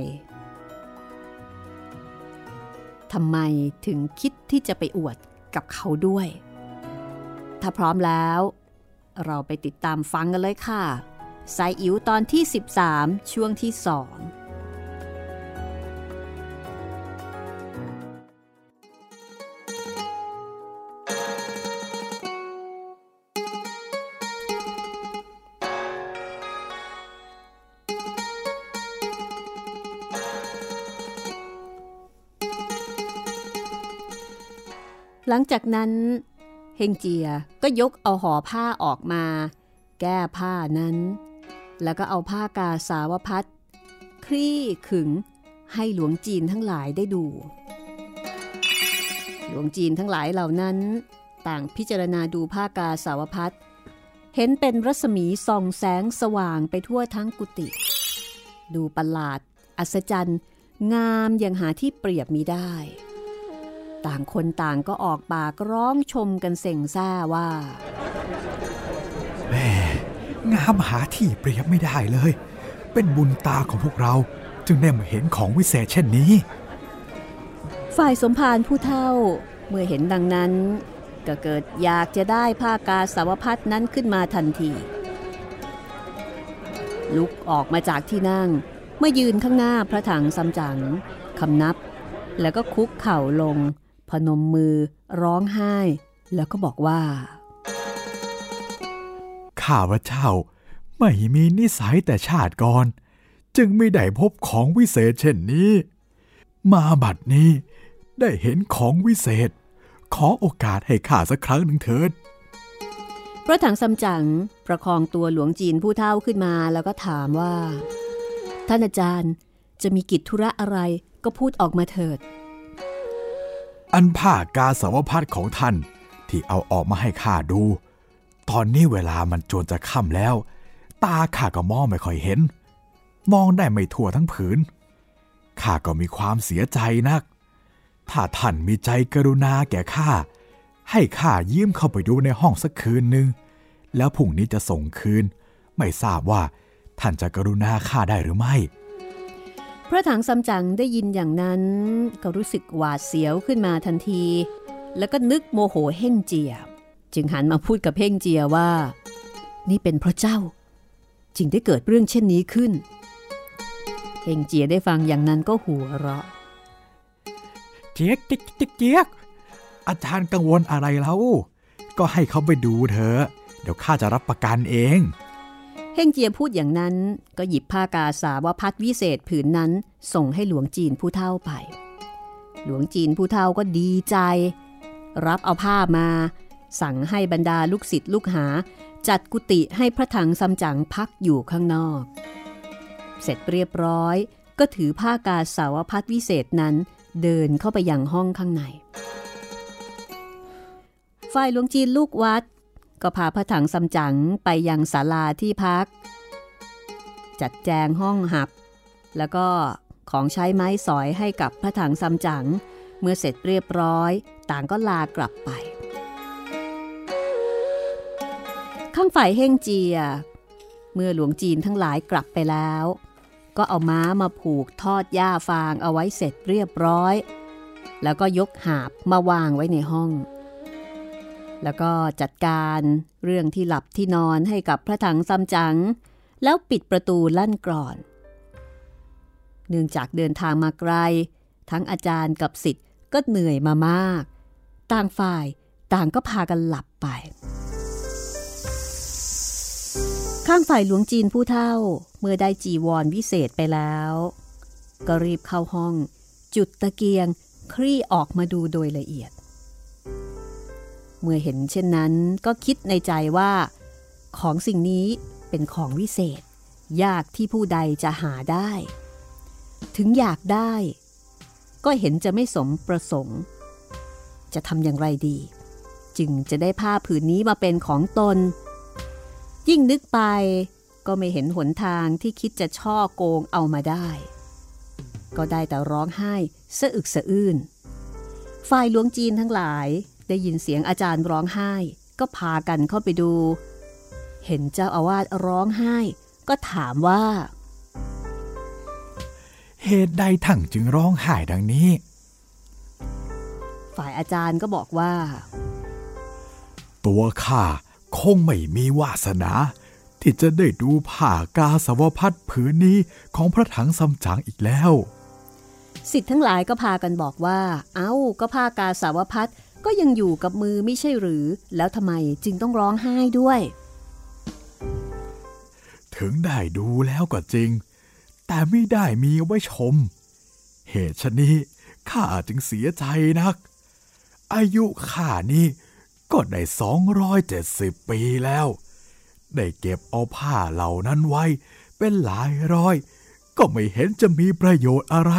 ทำไมถึงคิดที่จะไปอวดกับเขาด้วยถ้าพร้อมแล้วเราไปติดตามฟังกันเลยค่ะไซอิ๋วตอนที่13ช่วงที่2หลังจากนั้นเฮงเจียก็ยกเอาห่อผ้าออกมาแก้ผ้านั้นแล้วก็เอาผ้ากาสาวพัดคลี่ขึงให้หลวงจีนทั้งหลายได้ดูหลวงจีนทั้งหลายเหล่านั้นต่างพิจารณาดูผ้ากาสาวพัดเห็นเป็นรัศมีส่องแสงสว่างไปทั่วทั้งกุฏิดูประหลาดอัศจรรย์งามอย่างหาที่เปรียบมิได้ ต่างคนต่างก็ออกปากร้องชมกันเส่งซ่าว่าแม่งามหาที่เปรียบไม่ได้เลยเป็นบุญตาของพวกเราจึงได้มาเห็นของวิเศษเช่นนี้ฝ่ายสมภารผู้เฒ่าเมื่อเห็นดังนั้นก็เกิดอยากจะได้ผ้ากาสาวพัดนั้นขึ้นมาทันทีลุกออกมาจากที่นั่งมายืนข้างหน้าพระถังซัมจั๋งคำนับแล้วก็คุกเข่าลงพนมมือร้องไห้แล้วก็บอกว่าข้าพเจ้าไม่มีนิสัยแต่ชาติก่อนจึงไม่ได้พบของวิเศษเช่นนี้มาบัดนี้ได้เห็นของวิเศษขอโอกาสให้ข้าสักครั้งหนึ่งเถิดพระถังซัมจั๋งประคองตัวหลวงจีนผู้เฒ่าขึ้นมาแล้วก็ถามว่าท่านอาจารย์จะมีกิจธุระอะไรก็พูดออกมาเถิดอันผ้ากาสาวพัดของท่านที่เอาออกมาให้ข้าดูตอนนี้เวลามันจวนจะค่ำแล้วตาข้าก็มองไม่ค่อยเห็นมองได้ไม่ทั่วทั้งผืนข้าก็มีความเสียใจนักถ้าท่านมีใจกรุณาแก่ข้าให้ข้ายืมเข้าไปดูในห้องสักคืนนึงแล้วพรุ่งนี้จะส่งคืนไม่ทราบว่าท่านจะกรุณาข้าได้หรือไม่พระถังซัมจั๋งได้ยินอย่างนั้นก็รู้สึกหวาดเสียวขึ้นมาทันทีแล้วก็นึกโมโหเฮ่งเจียจึงหันมาพูดกับเฮ่งเจียว่านี่เป็นเพราะเจ้าจึงได้เกิดเรื่องเช่นนี้ขึ้นเฮ่งเจียได้ฟังอย่างนั้นก็หัวเราะเจี๊ยกเจี๊ยกอาจารย์กังวลอะไรแล้วก็ให้เขาไปดูเถอะเดี๋ยวข้าจะรับประกันเองเฮ่งเจียพูดอย่างนั้นก็หยิบผ้ากาสาวพัดวิเศษผืนนั้นส่งให้หลวงจีนผู้เฒ่าไปหลวงจีนผู้เฒ่าก็ดีใจรับเอาผ้ามาสั่งให้บรรดาลูกศิษย์ลูกหาจัดกุฏิให้พระถังซัมจั๋งพักอยู่ข้างนอกเสร็จเรียบร้อยก็ถือผ้ากาสาวพัดวิเศษนั้นเดินเข้าไปยังห้องข้างในฝ่ายหลวงจีนลูกวัดก็พาพระถังซัมจั๋งไปยังศาลาที่พักจัดแจงห้องหับแล้วก็ของใช้ไม้สอยให้กับพระถังซัมจั๋งเมื่อเสร็จเรียบร้อยต่างก็ลากลับไปข้างฝ่ายเฮ่งเจียเมื่อหลวงจีนทั้งหลายกลับไปแล้วก็เอาม้ามาผูกทอดหญ้าฟางเอาไว้เสร็จเรียบร้อยแล้วก็ยกหาบมาวางไว้ในห้องแล้วก็จัดการเรื่องที่หลับที่นอนให้กับพระถังซัมจั๋งแล้วปิดประตูลั่นกลอนเนื่องจากเดินทางมาไกลทั้งอาจารย์กับศิษย์ก็เหนื่อยมามากต่างฝ่ายต่างก็พากันหลับไปข้างฝ่ายหลวงจีนผู้เฒ่าเมื่อได้จีวรวิเศษไปแล้วก็รีบเข้าห้องจุดตะเกียงคลี่ออกมาดูโดยละเอียดเมื่อเห็นเช่นนั้นก็คิดในใจว่าของสิ่งนี้เป็นของวิเศษยากที่ผู้ใดจะหาได้ถึงอยากได้ก็เห็นจะไม่สมประสงค์จะทำอย่างไรดีจึงจะได้ผ้าผืนนี้มาเป็นของตนยิ่งนึกไปก็ไม่เห็นหนทางที่คิดจะช่อโกงเอามาได้ก็ได้แต่ร้องไห้สะอึกสะอื้นฝ่ายหลวงจีนทั้งหลายได้ยินเสียงอาจารย์ร้องไห้ก็พากันเข้าไปดูเห็นเจ้าอาวาสร้องไห้ก็ถามว่าเหตุใดท่านจึงร้องไห้ดังนี้ฝ่ายอาจารย์ก็บอกว่าตัวข้าคงไม่มีวาสนาที่จะได้ดูผ้ากาสาวพัดผืนนี้ของพระถังซัมจั๋งอีกแล้วศิษย์ทั้งหลายก็พากันบอกว่าเอ้าก็ผ้ากาสาวพัดก็ยังอยู่กับมือไม่ใช่หรือแล้วทำไมจึงต้องร้องไห้ด้วยถึงได้ดูแล้วก็จริงแต่ไม่ได้มีไว้ชมเหตุฉะนี้ข้าจึงเสียใจนักอายุข้านี้ก็ได้270ปีแล้วได้เก็บเอาผ้าเหล่านั้นไว้เป็นหลายร้อยก็ไม่เห็นจะมีประโยชน์อะไร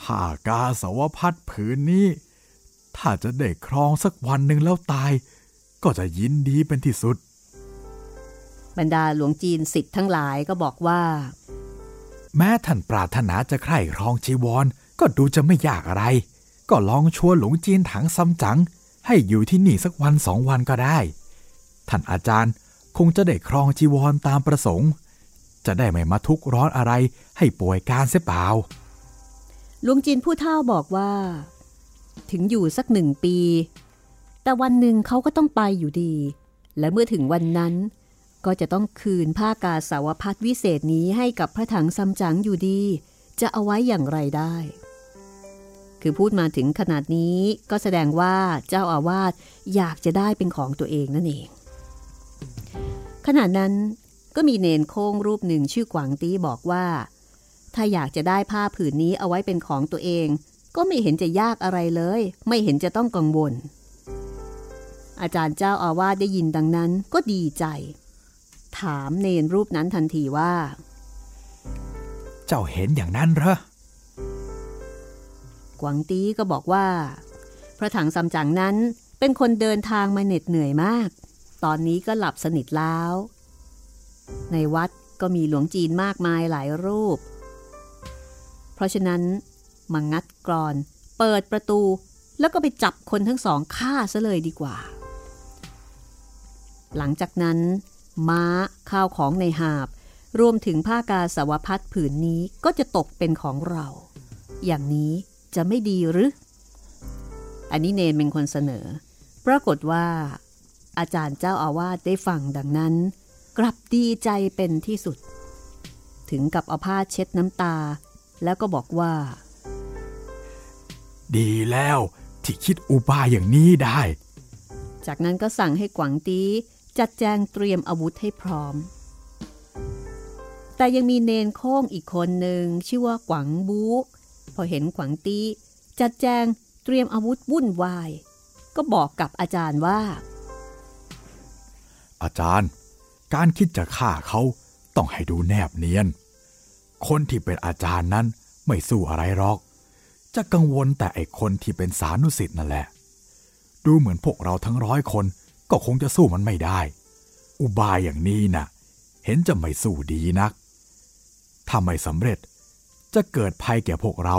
ผ้ากาสาวพัดผืนนี้ถ้าจะได้ครองสักวันหนึ่งแล้วตายก็จะยินดีเป็นที่สุดบรรดาหลวงจีนศิษย์ทั้งหลายก็บอกว่าแม้ท่านปรารถนาจะใคร่ครองจีวรก็ดูจะไม่ยากอะไร ก็ลองชวนหลงจีนถังซัมจั๋งให้อยู่ที่นี่สักวันสองวันก็ได้ท่านอาจารย์คงจะได้ครองจีวรตามประสงค์จะได้ไม่มาทุกข์ร้อนอะไรให้ป่วยการเสียเปล่าหลวงจีนผู้เฒ่าบอกว่าถึงอยู่สักหนึ่งปีแต่วันหนึ่งเขาก็ต้องไปอยู่ดีและเมื่อถึงวันนั้นก็จะต้องคืนผ้ากาสาวพัดวิเศษนี้ให้กับพระถังซัมจั๋งอยู่ดีจะเอาไว้อย่างไรได้คือพูดมาถึงขนาดนี้ก็แสดงว่าเจ้าอาวาสอยากจะได้เป็นของตัวเองนั่นเองขณะนั้นก็มีเณรโค้งรูปหนึ่งชื่อกวางตี้บอกว่าถ้าอยากจะได้ผ้าผืนนี้เอาไว้เป็นของตัวเองก็ไม่เห็นจะยากอะไรเลยไม่เห็นจะต้องกังวลอาจารย์เจ้าอาวาสได้ยินดังนั้นก็ดีใจถามเนนรูปนั้นทันทีว่าเจ้าเห็นอย่างนั้นเหรอกวางตี้ก็บอกว่าพระถังซัมจั๋งนั้นเป็นคนเดินทางมาเหน็ดเหนื่อยมากตอนนี้ก็หลับสนิทแล้วในวัดก็มีหลวงจีนมากมายหลายรูปเพราะฉะนั้นมางัดกรอนเปิดประตูแล้วก็ไปจับคนทั้งสองฆ่าซะเลยดีกว่าหลังจากนั้นม้าข้าวของในหาบรวมถึงผ้ากาสาวพัดผืนนี้ก็จะตกเป็นของเราอย่างนี้จะไม่ดีหรืออันนี้เนนเป็นคนเสนอปรากฏว่าอาจารย์เจ้าอาวาสได้ฟังดังนั้นกลับดีใจเป็นที่สุดถึงกับเอาผ้าเช็ดน้ำตาแล้วก็บอกว่าดีแล้วที่คิดอุบายอย่างนี้ได้จากนั้นก็สั่งให้กวางตี้จัดแจงเตรียมอาวุธให้พร้อมแต่ยังมีเนนโค้งอีกคนหนึ่งชื่อว่ากวางบู๊พอเห็นกวางตี้จัดแจงเตรียมอาวุธวุ่นวายก็บอกกับอาจารย์ว่าอาจารย์การคิดจะฆ่าเขาต้องให้ดูแนบเนียนคนที่เป็นอาจารย์นั้นไม่สู้อะไรหรอกจะกังวลแต่ไอ้คนที่เป็นสานุศิษย์นั่นแหละดูเหมือนพวกเราทั้งร้อยคนก็คงจะสู้มันไม่ได้อุบายอย่างนี้น่ะเห็นจะไม่สู้ดีนักถ้าไม่สำเร็จจะเกิดภัยแก่พวกเรา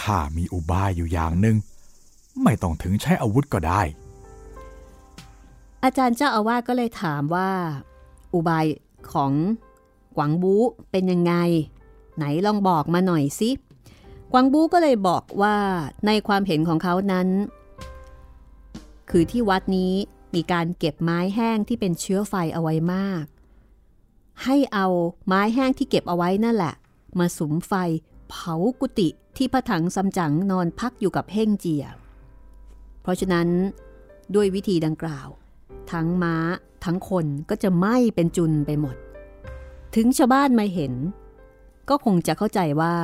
ข้ามีอุบายอยู่อย่างหนึ่งไม่ต้องถึงใช้อาวุธก็ได้อาจารย์เจ้าอาวาสก็เลยถามว่าอุบายของกวางบู๊เป็นยังไงไหนลองบอกมาหน่อยสิกวางบู๊ก็เลยบอกว่าในความเห็นของเขานั้นคือที่วัดนี้มีการเก็บไม้แห้งที่เป็นเชื้อไฟเอาไว้มากให้เอาไม้แห้งที่เก็บเอาไว้นั่นแหละมาสุมไฟเผากุฏิที่พระถังซัมจั๋งนอนพักอยู่กับเฮ่งเจียเพราะฉะนั้นด้วยวิธีดังกล่าวทั้งม้าทั้งคนก็จะไหม้เป็นจุนไปหมดถึงชาวบ้านมาเห็นก็คงจะเข้าใจว่า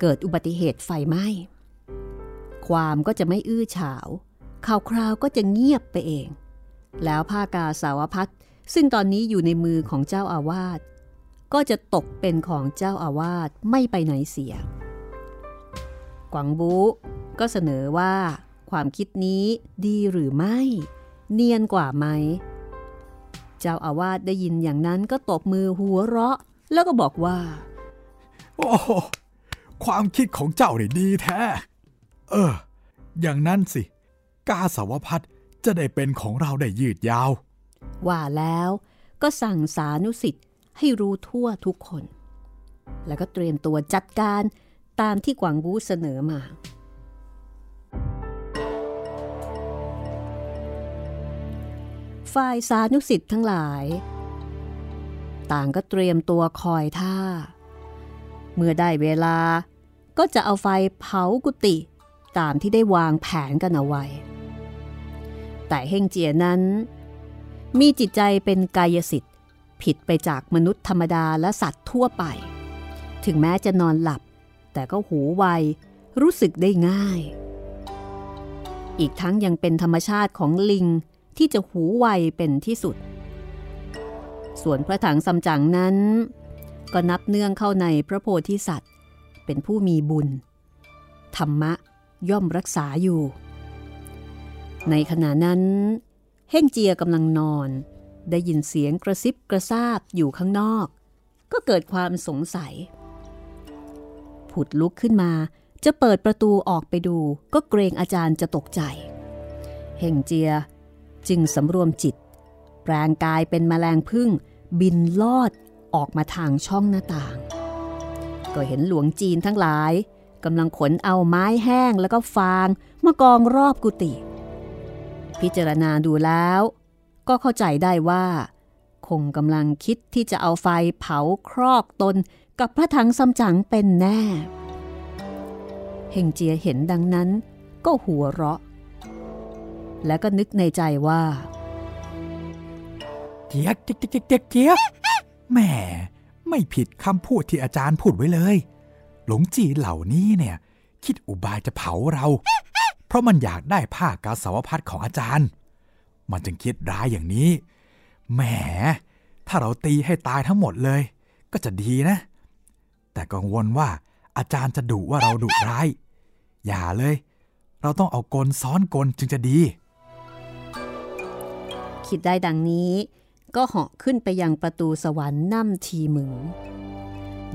เกิดอุบัติเหตุไฟไหม้ความก็จะไม่อื้อฉาวข่าวคราวก็จะเงียบไปเองแล้วผ้ากาสาวพัดซึ่งตอนนี้อยู่ในมือของเจ้าอาวาสก็จะตกเป็นของเจ้าอาวาสไม่ไปไหนเสียกวางบู๊ก็เสนอว่าความคิดนี้ดีหรือไม่เนียนกว่าไหมเจ้าอาวาสได้ยินอย่างนั้นก็ตบมือหัวเราะแล้วก็บอกว่าโอ้ความคิดของเจ้านี่ดีแท้อย่างนั้นสิกาสาวพัดจะได้เป็นของเราได้ยืดยาวว่าแล้วก็สั่งสานุศิษย์ให้รู้ทั่วทุกคนแล้วก็เตรียมตัวจัดการตามที่กวางบู๊เสนอมาฝ่ายสานุศิษย์ทั้งหลายต่างก็เตรียมตัวคอยท่าเมื่อได้เวลาก็จะเอาไฟเผากุฏิตามที่ได้วางแผนกันเอาไว้แต่เฮ่งเจียนั้นมีจิตใจเป็นกายสิทธิ์ผิดไปจากมนุษย์ธรรมดาและสัตว์ทั่วไปถึงแม้จะนอนหลับแต่ก็หูไวรู้สึกได้ง่ายอีกทั้งยังเป็นธรรมชาติของลิงที่จะหูไวเป็นที่สุดส่วนพระถังซัมจั๋งนั้นก็นับเนื่องเข้าในพระโพธิสัตว์เป็นผู้มีบุญธรรมะย่อมรักษาอยู่ในขณะนั้นเฮ่งเจียกำลังนอนได้ยินเสียงกระซิบกระซาบอยู่ข้างนอกก็เกิดความสงสัยผุดลุกขึ้นมา จะเปิดประตูออกไปดูก็เกรงอาจารย์จะตกใจเฮงเจียจึงสำรวมจิตแปลงกายเป็นแมลงผึ้งบินลอดออกมาทางช่องหน้าต่างก็เห็นหลวงจีนทั้งหลายกำลังขนเอาไม้แห้งแล้วก็ฟางมากองรอบกุฏิพิจารณาดูแล้วก็เข้าใจได้ว่าคงกำลังคิดที่จะเอาไฟเผาครอบตนกับพระถังซัมจั๋งเป็นแน่เฮงเจียเห็นดังนั้นก็หัวเราะและก็นึกในใจว่าเจี๊ยกเจี๊ยกเจี๊ยกเจี๊ยกแหมไม่ผิดคำพูดที่อาจารย์พูดไว้เลยหลงจีเหล่านี้เนี่ยคิดอุบายจะเผาเราเพราะมันอยากได้ผ้ากาสาวพัดของอาจารย์มันจึงคิดร้ายอย่างนี้แหมถ้าเราตีให้ตายทั้งหมดเลยก็จะดีนะแต่กังวลว่าอาจารย์จะดุว่าเราดุร้ายอย่าเลยเราต้องเอากลซ้อนกลจึงจะดีคิดได้ดังนี้ก็เหาะขึ้นไปยังประตูสวรรค์น้ำทีมึง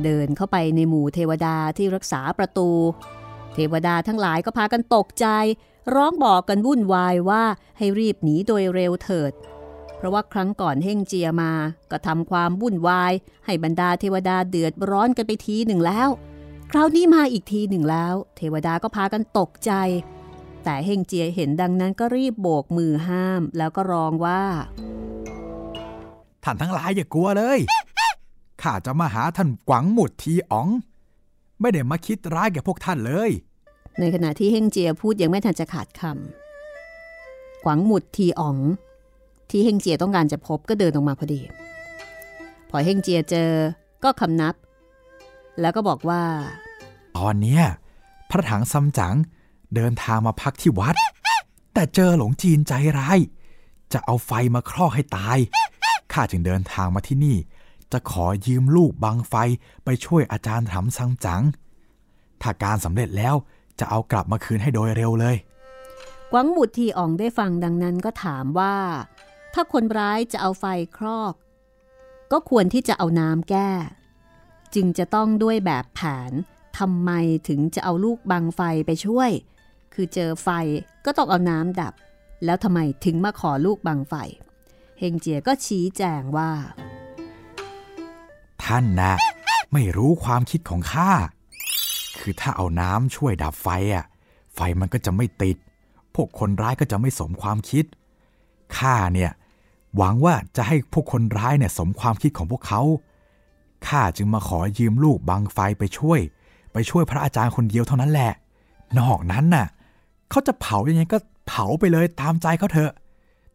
เดินเข้าไปในหมู่เทวดาที่รักษาประตูเทวดาทั้งหลายก็พากันตกใจร้องบอกกันวุ่นวายว่าให้รีบหนีโดยเร็วเถิดเพราะว่าครั้งก่อนเฮ่งเจียมาก็ทำความวุ่นวายให้บรรดาเทวดาเดือดร้อนกันไปทีหนึ่งแล้วคราวนี้มาอีกทีหนึ่งแล้วเทวดาก็พากันตกใจแต่เฮ่งเจียเห็นดังนั้นก็รีบโบกมือห้ามแล้วก็ร้องว่าท่านทั้งหลายอย่ากลัวเลยข้าจะมาหาท่านกวางหมุดทีอ๋องไม่ได้มาคิดร้ายแก่พวกท่านเลยในขณะที่เฮ่งเจียพูดยังไม่ทันจะขาดคำกวางหมุดทีอ๋องที่เฮ่งเจียต้องการจะพบก็เดินออกมาพอดีพอเฮ่งเจียเจอก็คำนับแล้วก็บอกว่าตอนเนี้ยพระถังซัมจั๋งเดินทางมาพักที่วัดแต่เจอหลงจีนใจร้ายจะเอาไฟมาคลอกให้ตายข้าจึงเดินทางมาที่นี่จะขอยืมลูกบังไฟไปช่วยอาจารย์ถังซัมจั๋งถ้าการสำเร็จแล้วจะเอากลับมาคืนให้โดยเร็วเลยกวางหมุดทีอ่องได้ฟังดังนั้นก็ถามว่าถ้าคนร้ายจะเอาไฟคลอกก็ควรที่จะเอาน้ำแก้จึงจะต้องด้วยแบบแผนทำไมถึงจะเอาลูกบังไฟไปช่วยคือเจอไฟก็ต้องเอาน้ำดับแล้วทำไมถึงมาขอลูกบังไฟเฮงเจียก็ชี้แจงว่าท่านนะไม่รู้ความคิดของข้าคือถ้าเอาน้ำช่วยดับไฟอ่ะไฟมันก็จะไม่ติดพวกคนร้ายก็จะไม่สมความคิดข้าเนี่ยหวังว่าจะให้พวกคนร้ายเนี่ยสมความคิดของพวกเขาข้าจึงมาขอยืมลูกบังไฟไปช่วยพระอาจารย์คนเดียวเท่านั้นแหละนอกนั้นน่ะเขาจะเผายังไงก็เผาไปเลยตามใจเขาเถอะ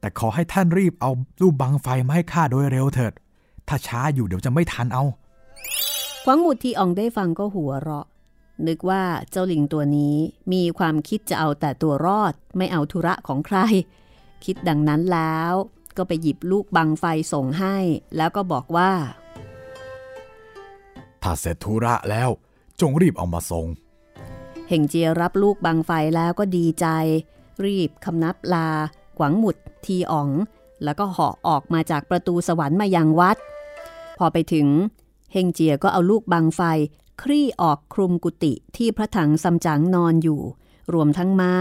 แต่ขอให้ท่านรีบเอาลูกบังไฟมาให้ข้าโดยเร็วเถิดถ้าช้าอยู่เดี๋ยวจะไม่ทันเอากวางหมุดทีอ่องได้ฟังก็หัวเราะนึกว่าเจ้าลิงตัวนี้มีความคิดจะเอาแต่ตัวรอดไม่เอาธุระของใครคิดดังนั้นแล้วก็ไปหยิบลูกบังไฟส่งให้แล้วก็บอกว่าถ้าเสร็จธุระแล้วจงรีบเอามาส่งเฮงเจียรับลูกบังไฟแล้วก็ดีใจรีบคำนับลากวางหมุดทีอ๋องแล้วก็เหาะออกมาจากประตูสวรรค์มายังวัดพอไปถึงเฮงเจียก็เอาลูกบังไฟคลี่ออกคลุมกุฏิที่พระถังซัมจั๋งนอนอยู่รวมทั้งม้า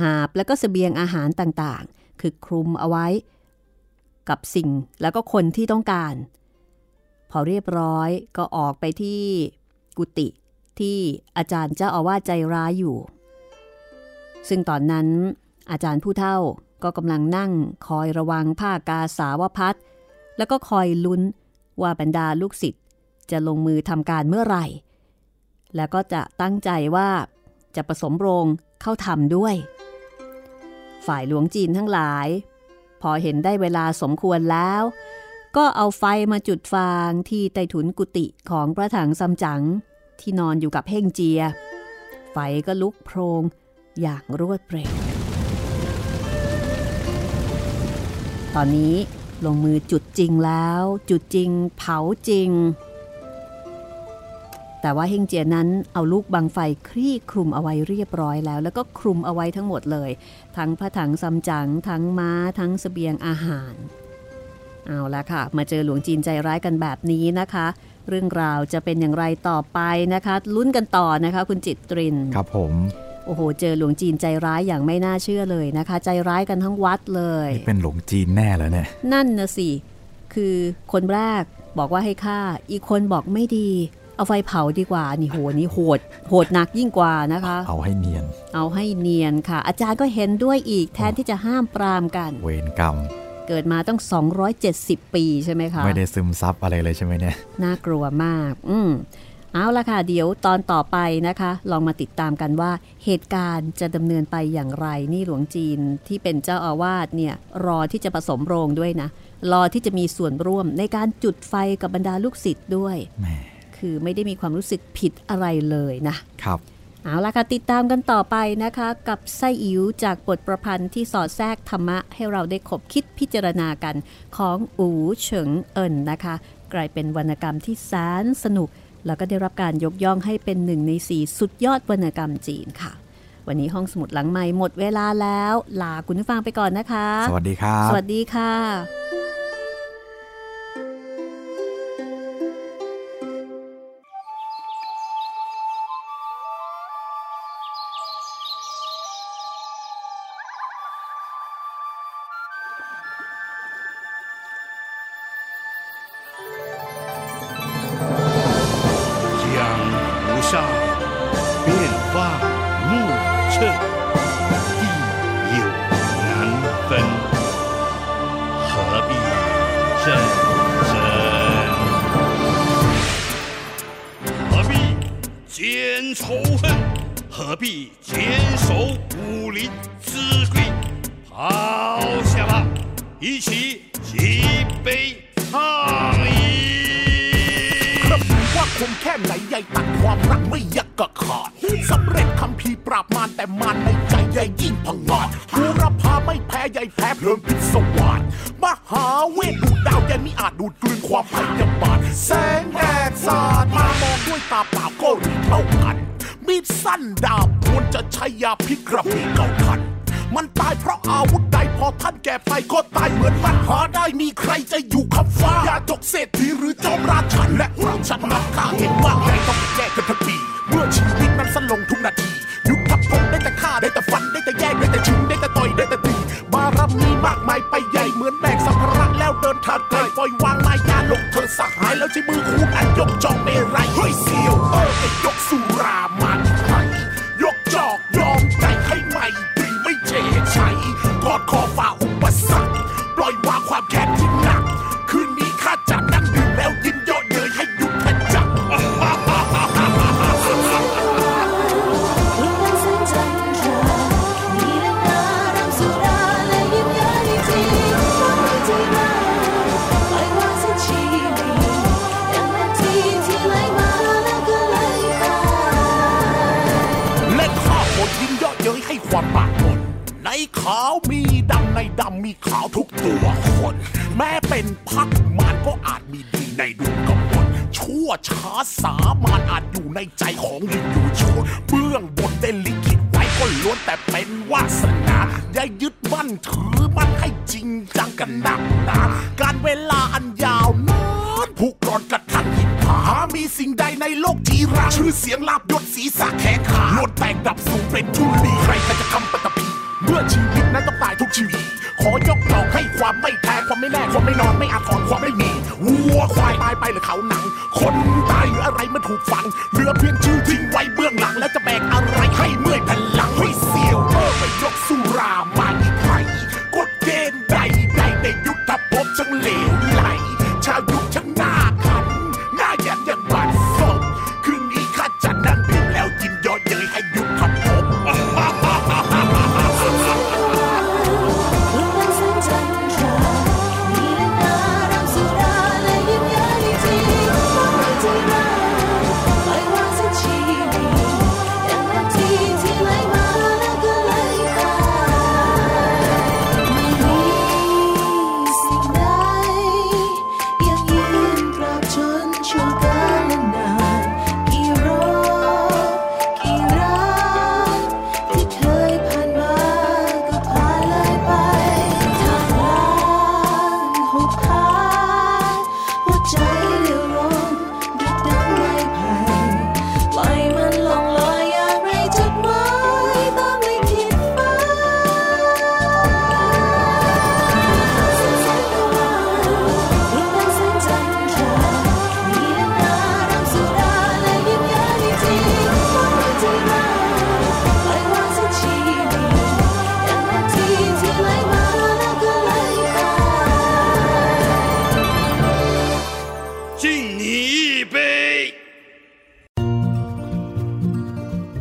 หาบและก็เสบียงอาหารต่างๆคือคลุมเอาไว้กับสิ่งแล้วก็คนที่ต้องการพอเรียบร้อยก็ออกไปที่กุฏิที่อาจารย์เจ้าอาวาสใจร้ายอยู่ซึ่งตอนนั้นอาจารย์ผู้เฒ่าก็กำลังนั่งคอยระวังผ้ากาสาวพัดแล้วก็คอยลุ้นว่าบรรดาลูกศิษย์จะลงมือทำการเมื่อไหร่แล้วก็จะตั้งใจว่าจะผสมโรงเข้าทำด้วยฝ่ายหลวงจีนทั้งหลายพอเห็นได้เวลาสมควรแล้วก็เอาไฟมาจุดฟางที่ใต้ถุนกุฏิของพระถังซัมจั๋งที่นอนอยู่กับเฮ่งเจียไฟก็ลุกโพลงอย่างรวดเร็วตอนนี้ลงมือจุดจริงแล้วจุดจริงเผาจริงแต่ว่าเฮ่งเจียนั้นเอาลูกบังไฟคลี่คลุมเอาไว้เรียบร้อยแล้วแล้วก็คลุมเอาไว้ทั้งหมดเลยทั้งพระถังซัมจั๋งทั้งม้าทั้งเสบียงอาหาร เอาละค่ะมาเจอหลวงจีนใจร้ายกันแบบนี้นะคะเรื่องราวจะเป็นอย่างไรต่อไปนะคะลุ้นกันต่อนะคะคุณจิตรินครับผมโอ้โหเจอหลวงจีนใจร้ายอย่างไม่น่าเชื่อเลยนะคะใจร้ายกันทั้งวัดเลยนี่เป็นหลวงจีนแน่แล้วเนี่ยนั่นนะสิคือคนแรกบอกว่าให้ฆ่าอีกคนบอกไม่ดีเอาไฟเผาดีกว่านี่โหนี่โหดหนักยิ่งกว่านะคะเอาให้เนียนเอาให้เนียนค่ะอาจารย์ก็เห็นด้วยอีกแทนที่จะห้ามปรามกันเวรกรรมเกิดมาต้อง270ปีใช่ไหมคะไม่ได้ซึมซับอะไรเลยใช่ไหมเนี่ยน่ากลัวมากเอาละค่ะเดี๋ยวตอนต่อไปนะคะลองมาติดตามกันว่าเหตุการณ์จะดำเนินไปอย่างไรนี่หลวงจีนที่เป็นเจ้าอาวาสเนี่ยรอที่จะผสมโรงด้วยนะรอที่จะมีส่วนร่วมในการจุดไฟกับบรรดาลูกศิษย์ด้วยคือไม่ได้มีความรู้สึกผิดอะไรเลยนะครับเอาล่ะค่ะติดตามกันต่อไปนะคะกับไส้อิ๋วจากบทประพันธ์ที่สอดแทรกธรรมะให้เราได้ขบคิดพิจารณากันของอู๋เฉิงเอินนะคะกลายเป็นวรรณกรรมที่แสนสนุกแล้วก็ได้รับการยกย่องให้เป็น1ใน4สุดยอดวรรณกรรมจีนค่ะวันนี้ห้องสมุดหลังไมค์หมดเวลาแล้วลาคุณผู้ฟังไปก่อนนะคะสวัสดีครับสวัสดีค่ะ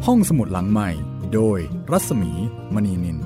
ห้องสมุดหลังใหม่โดยรัศมีมณีนิน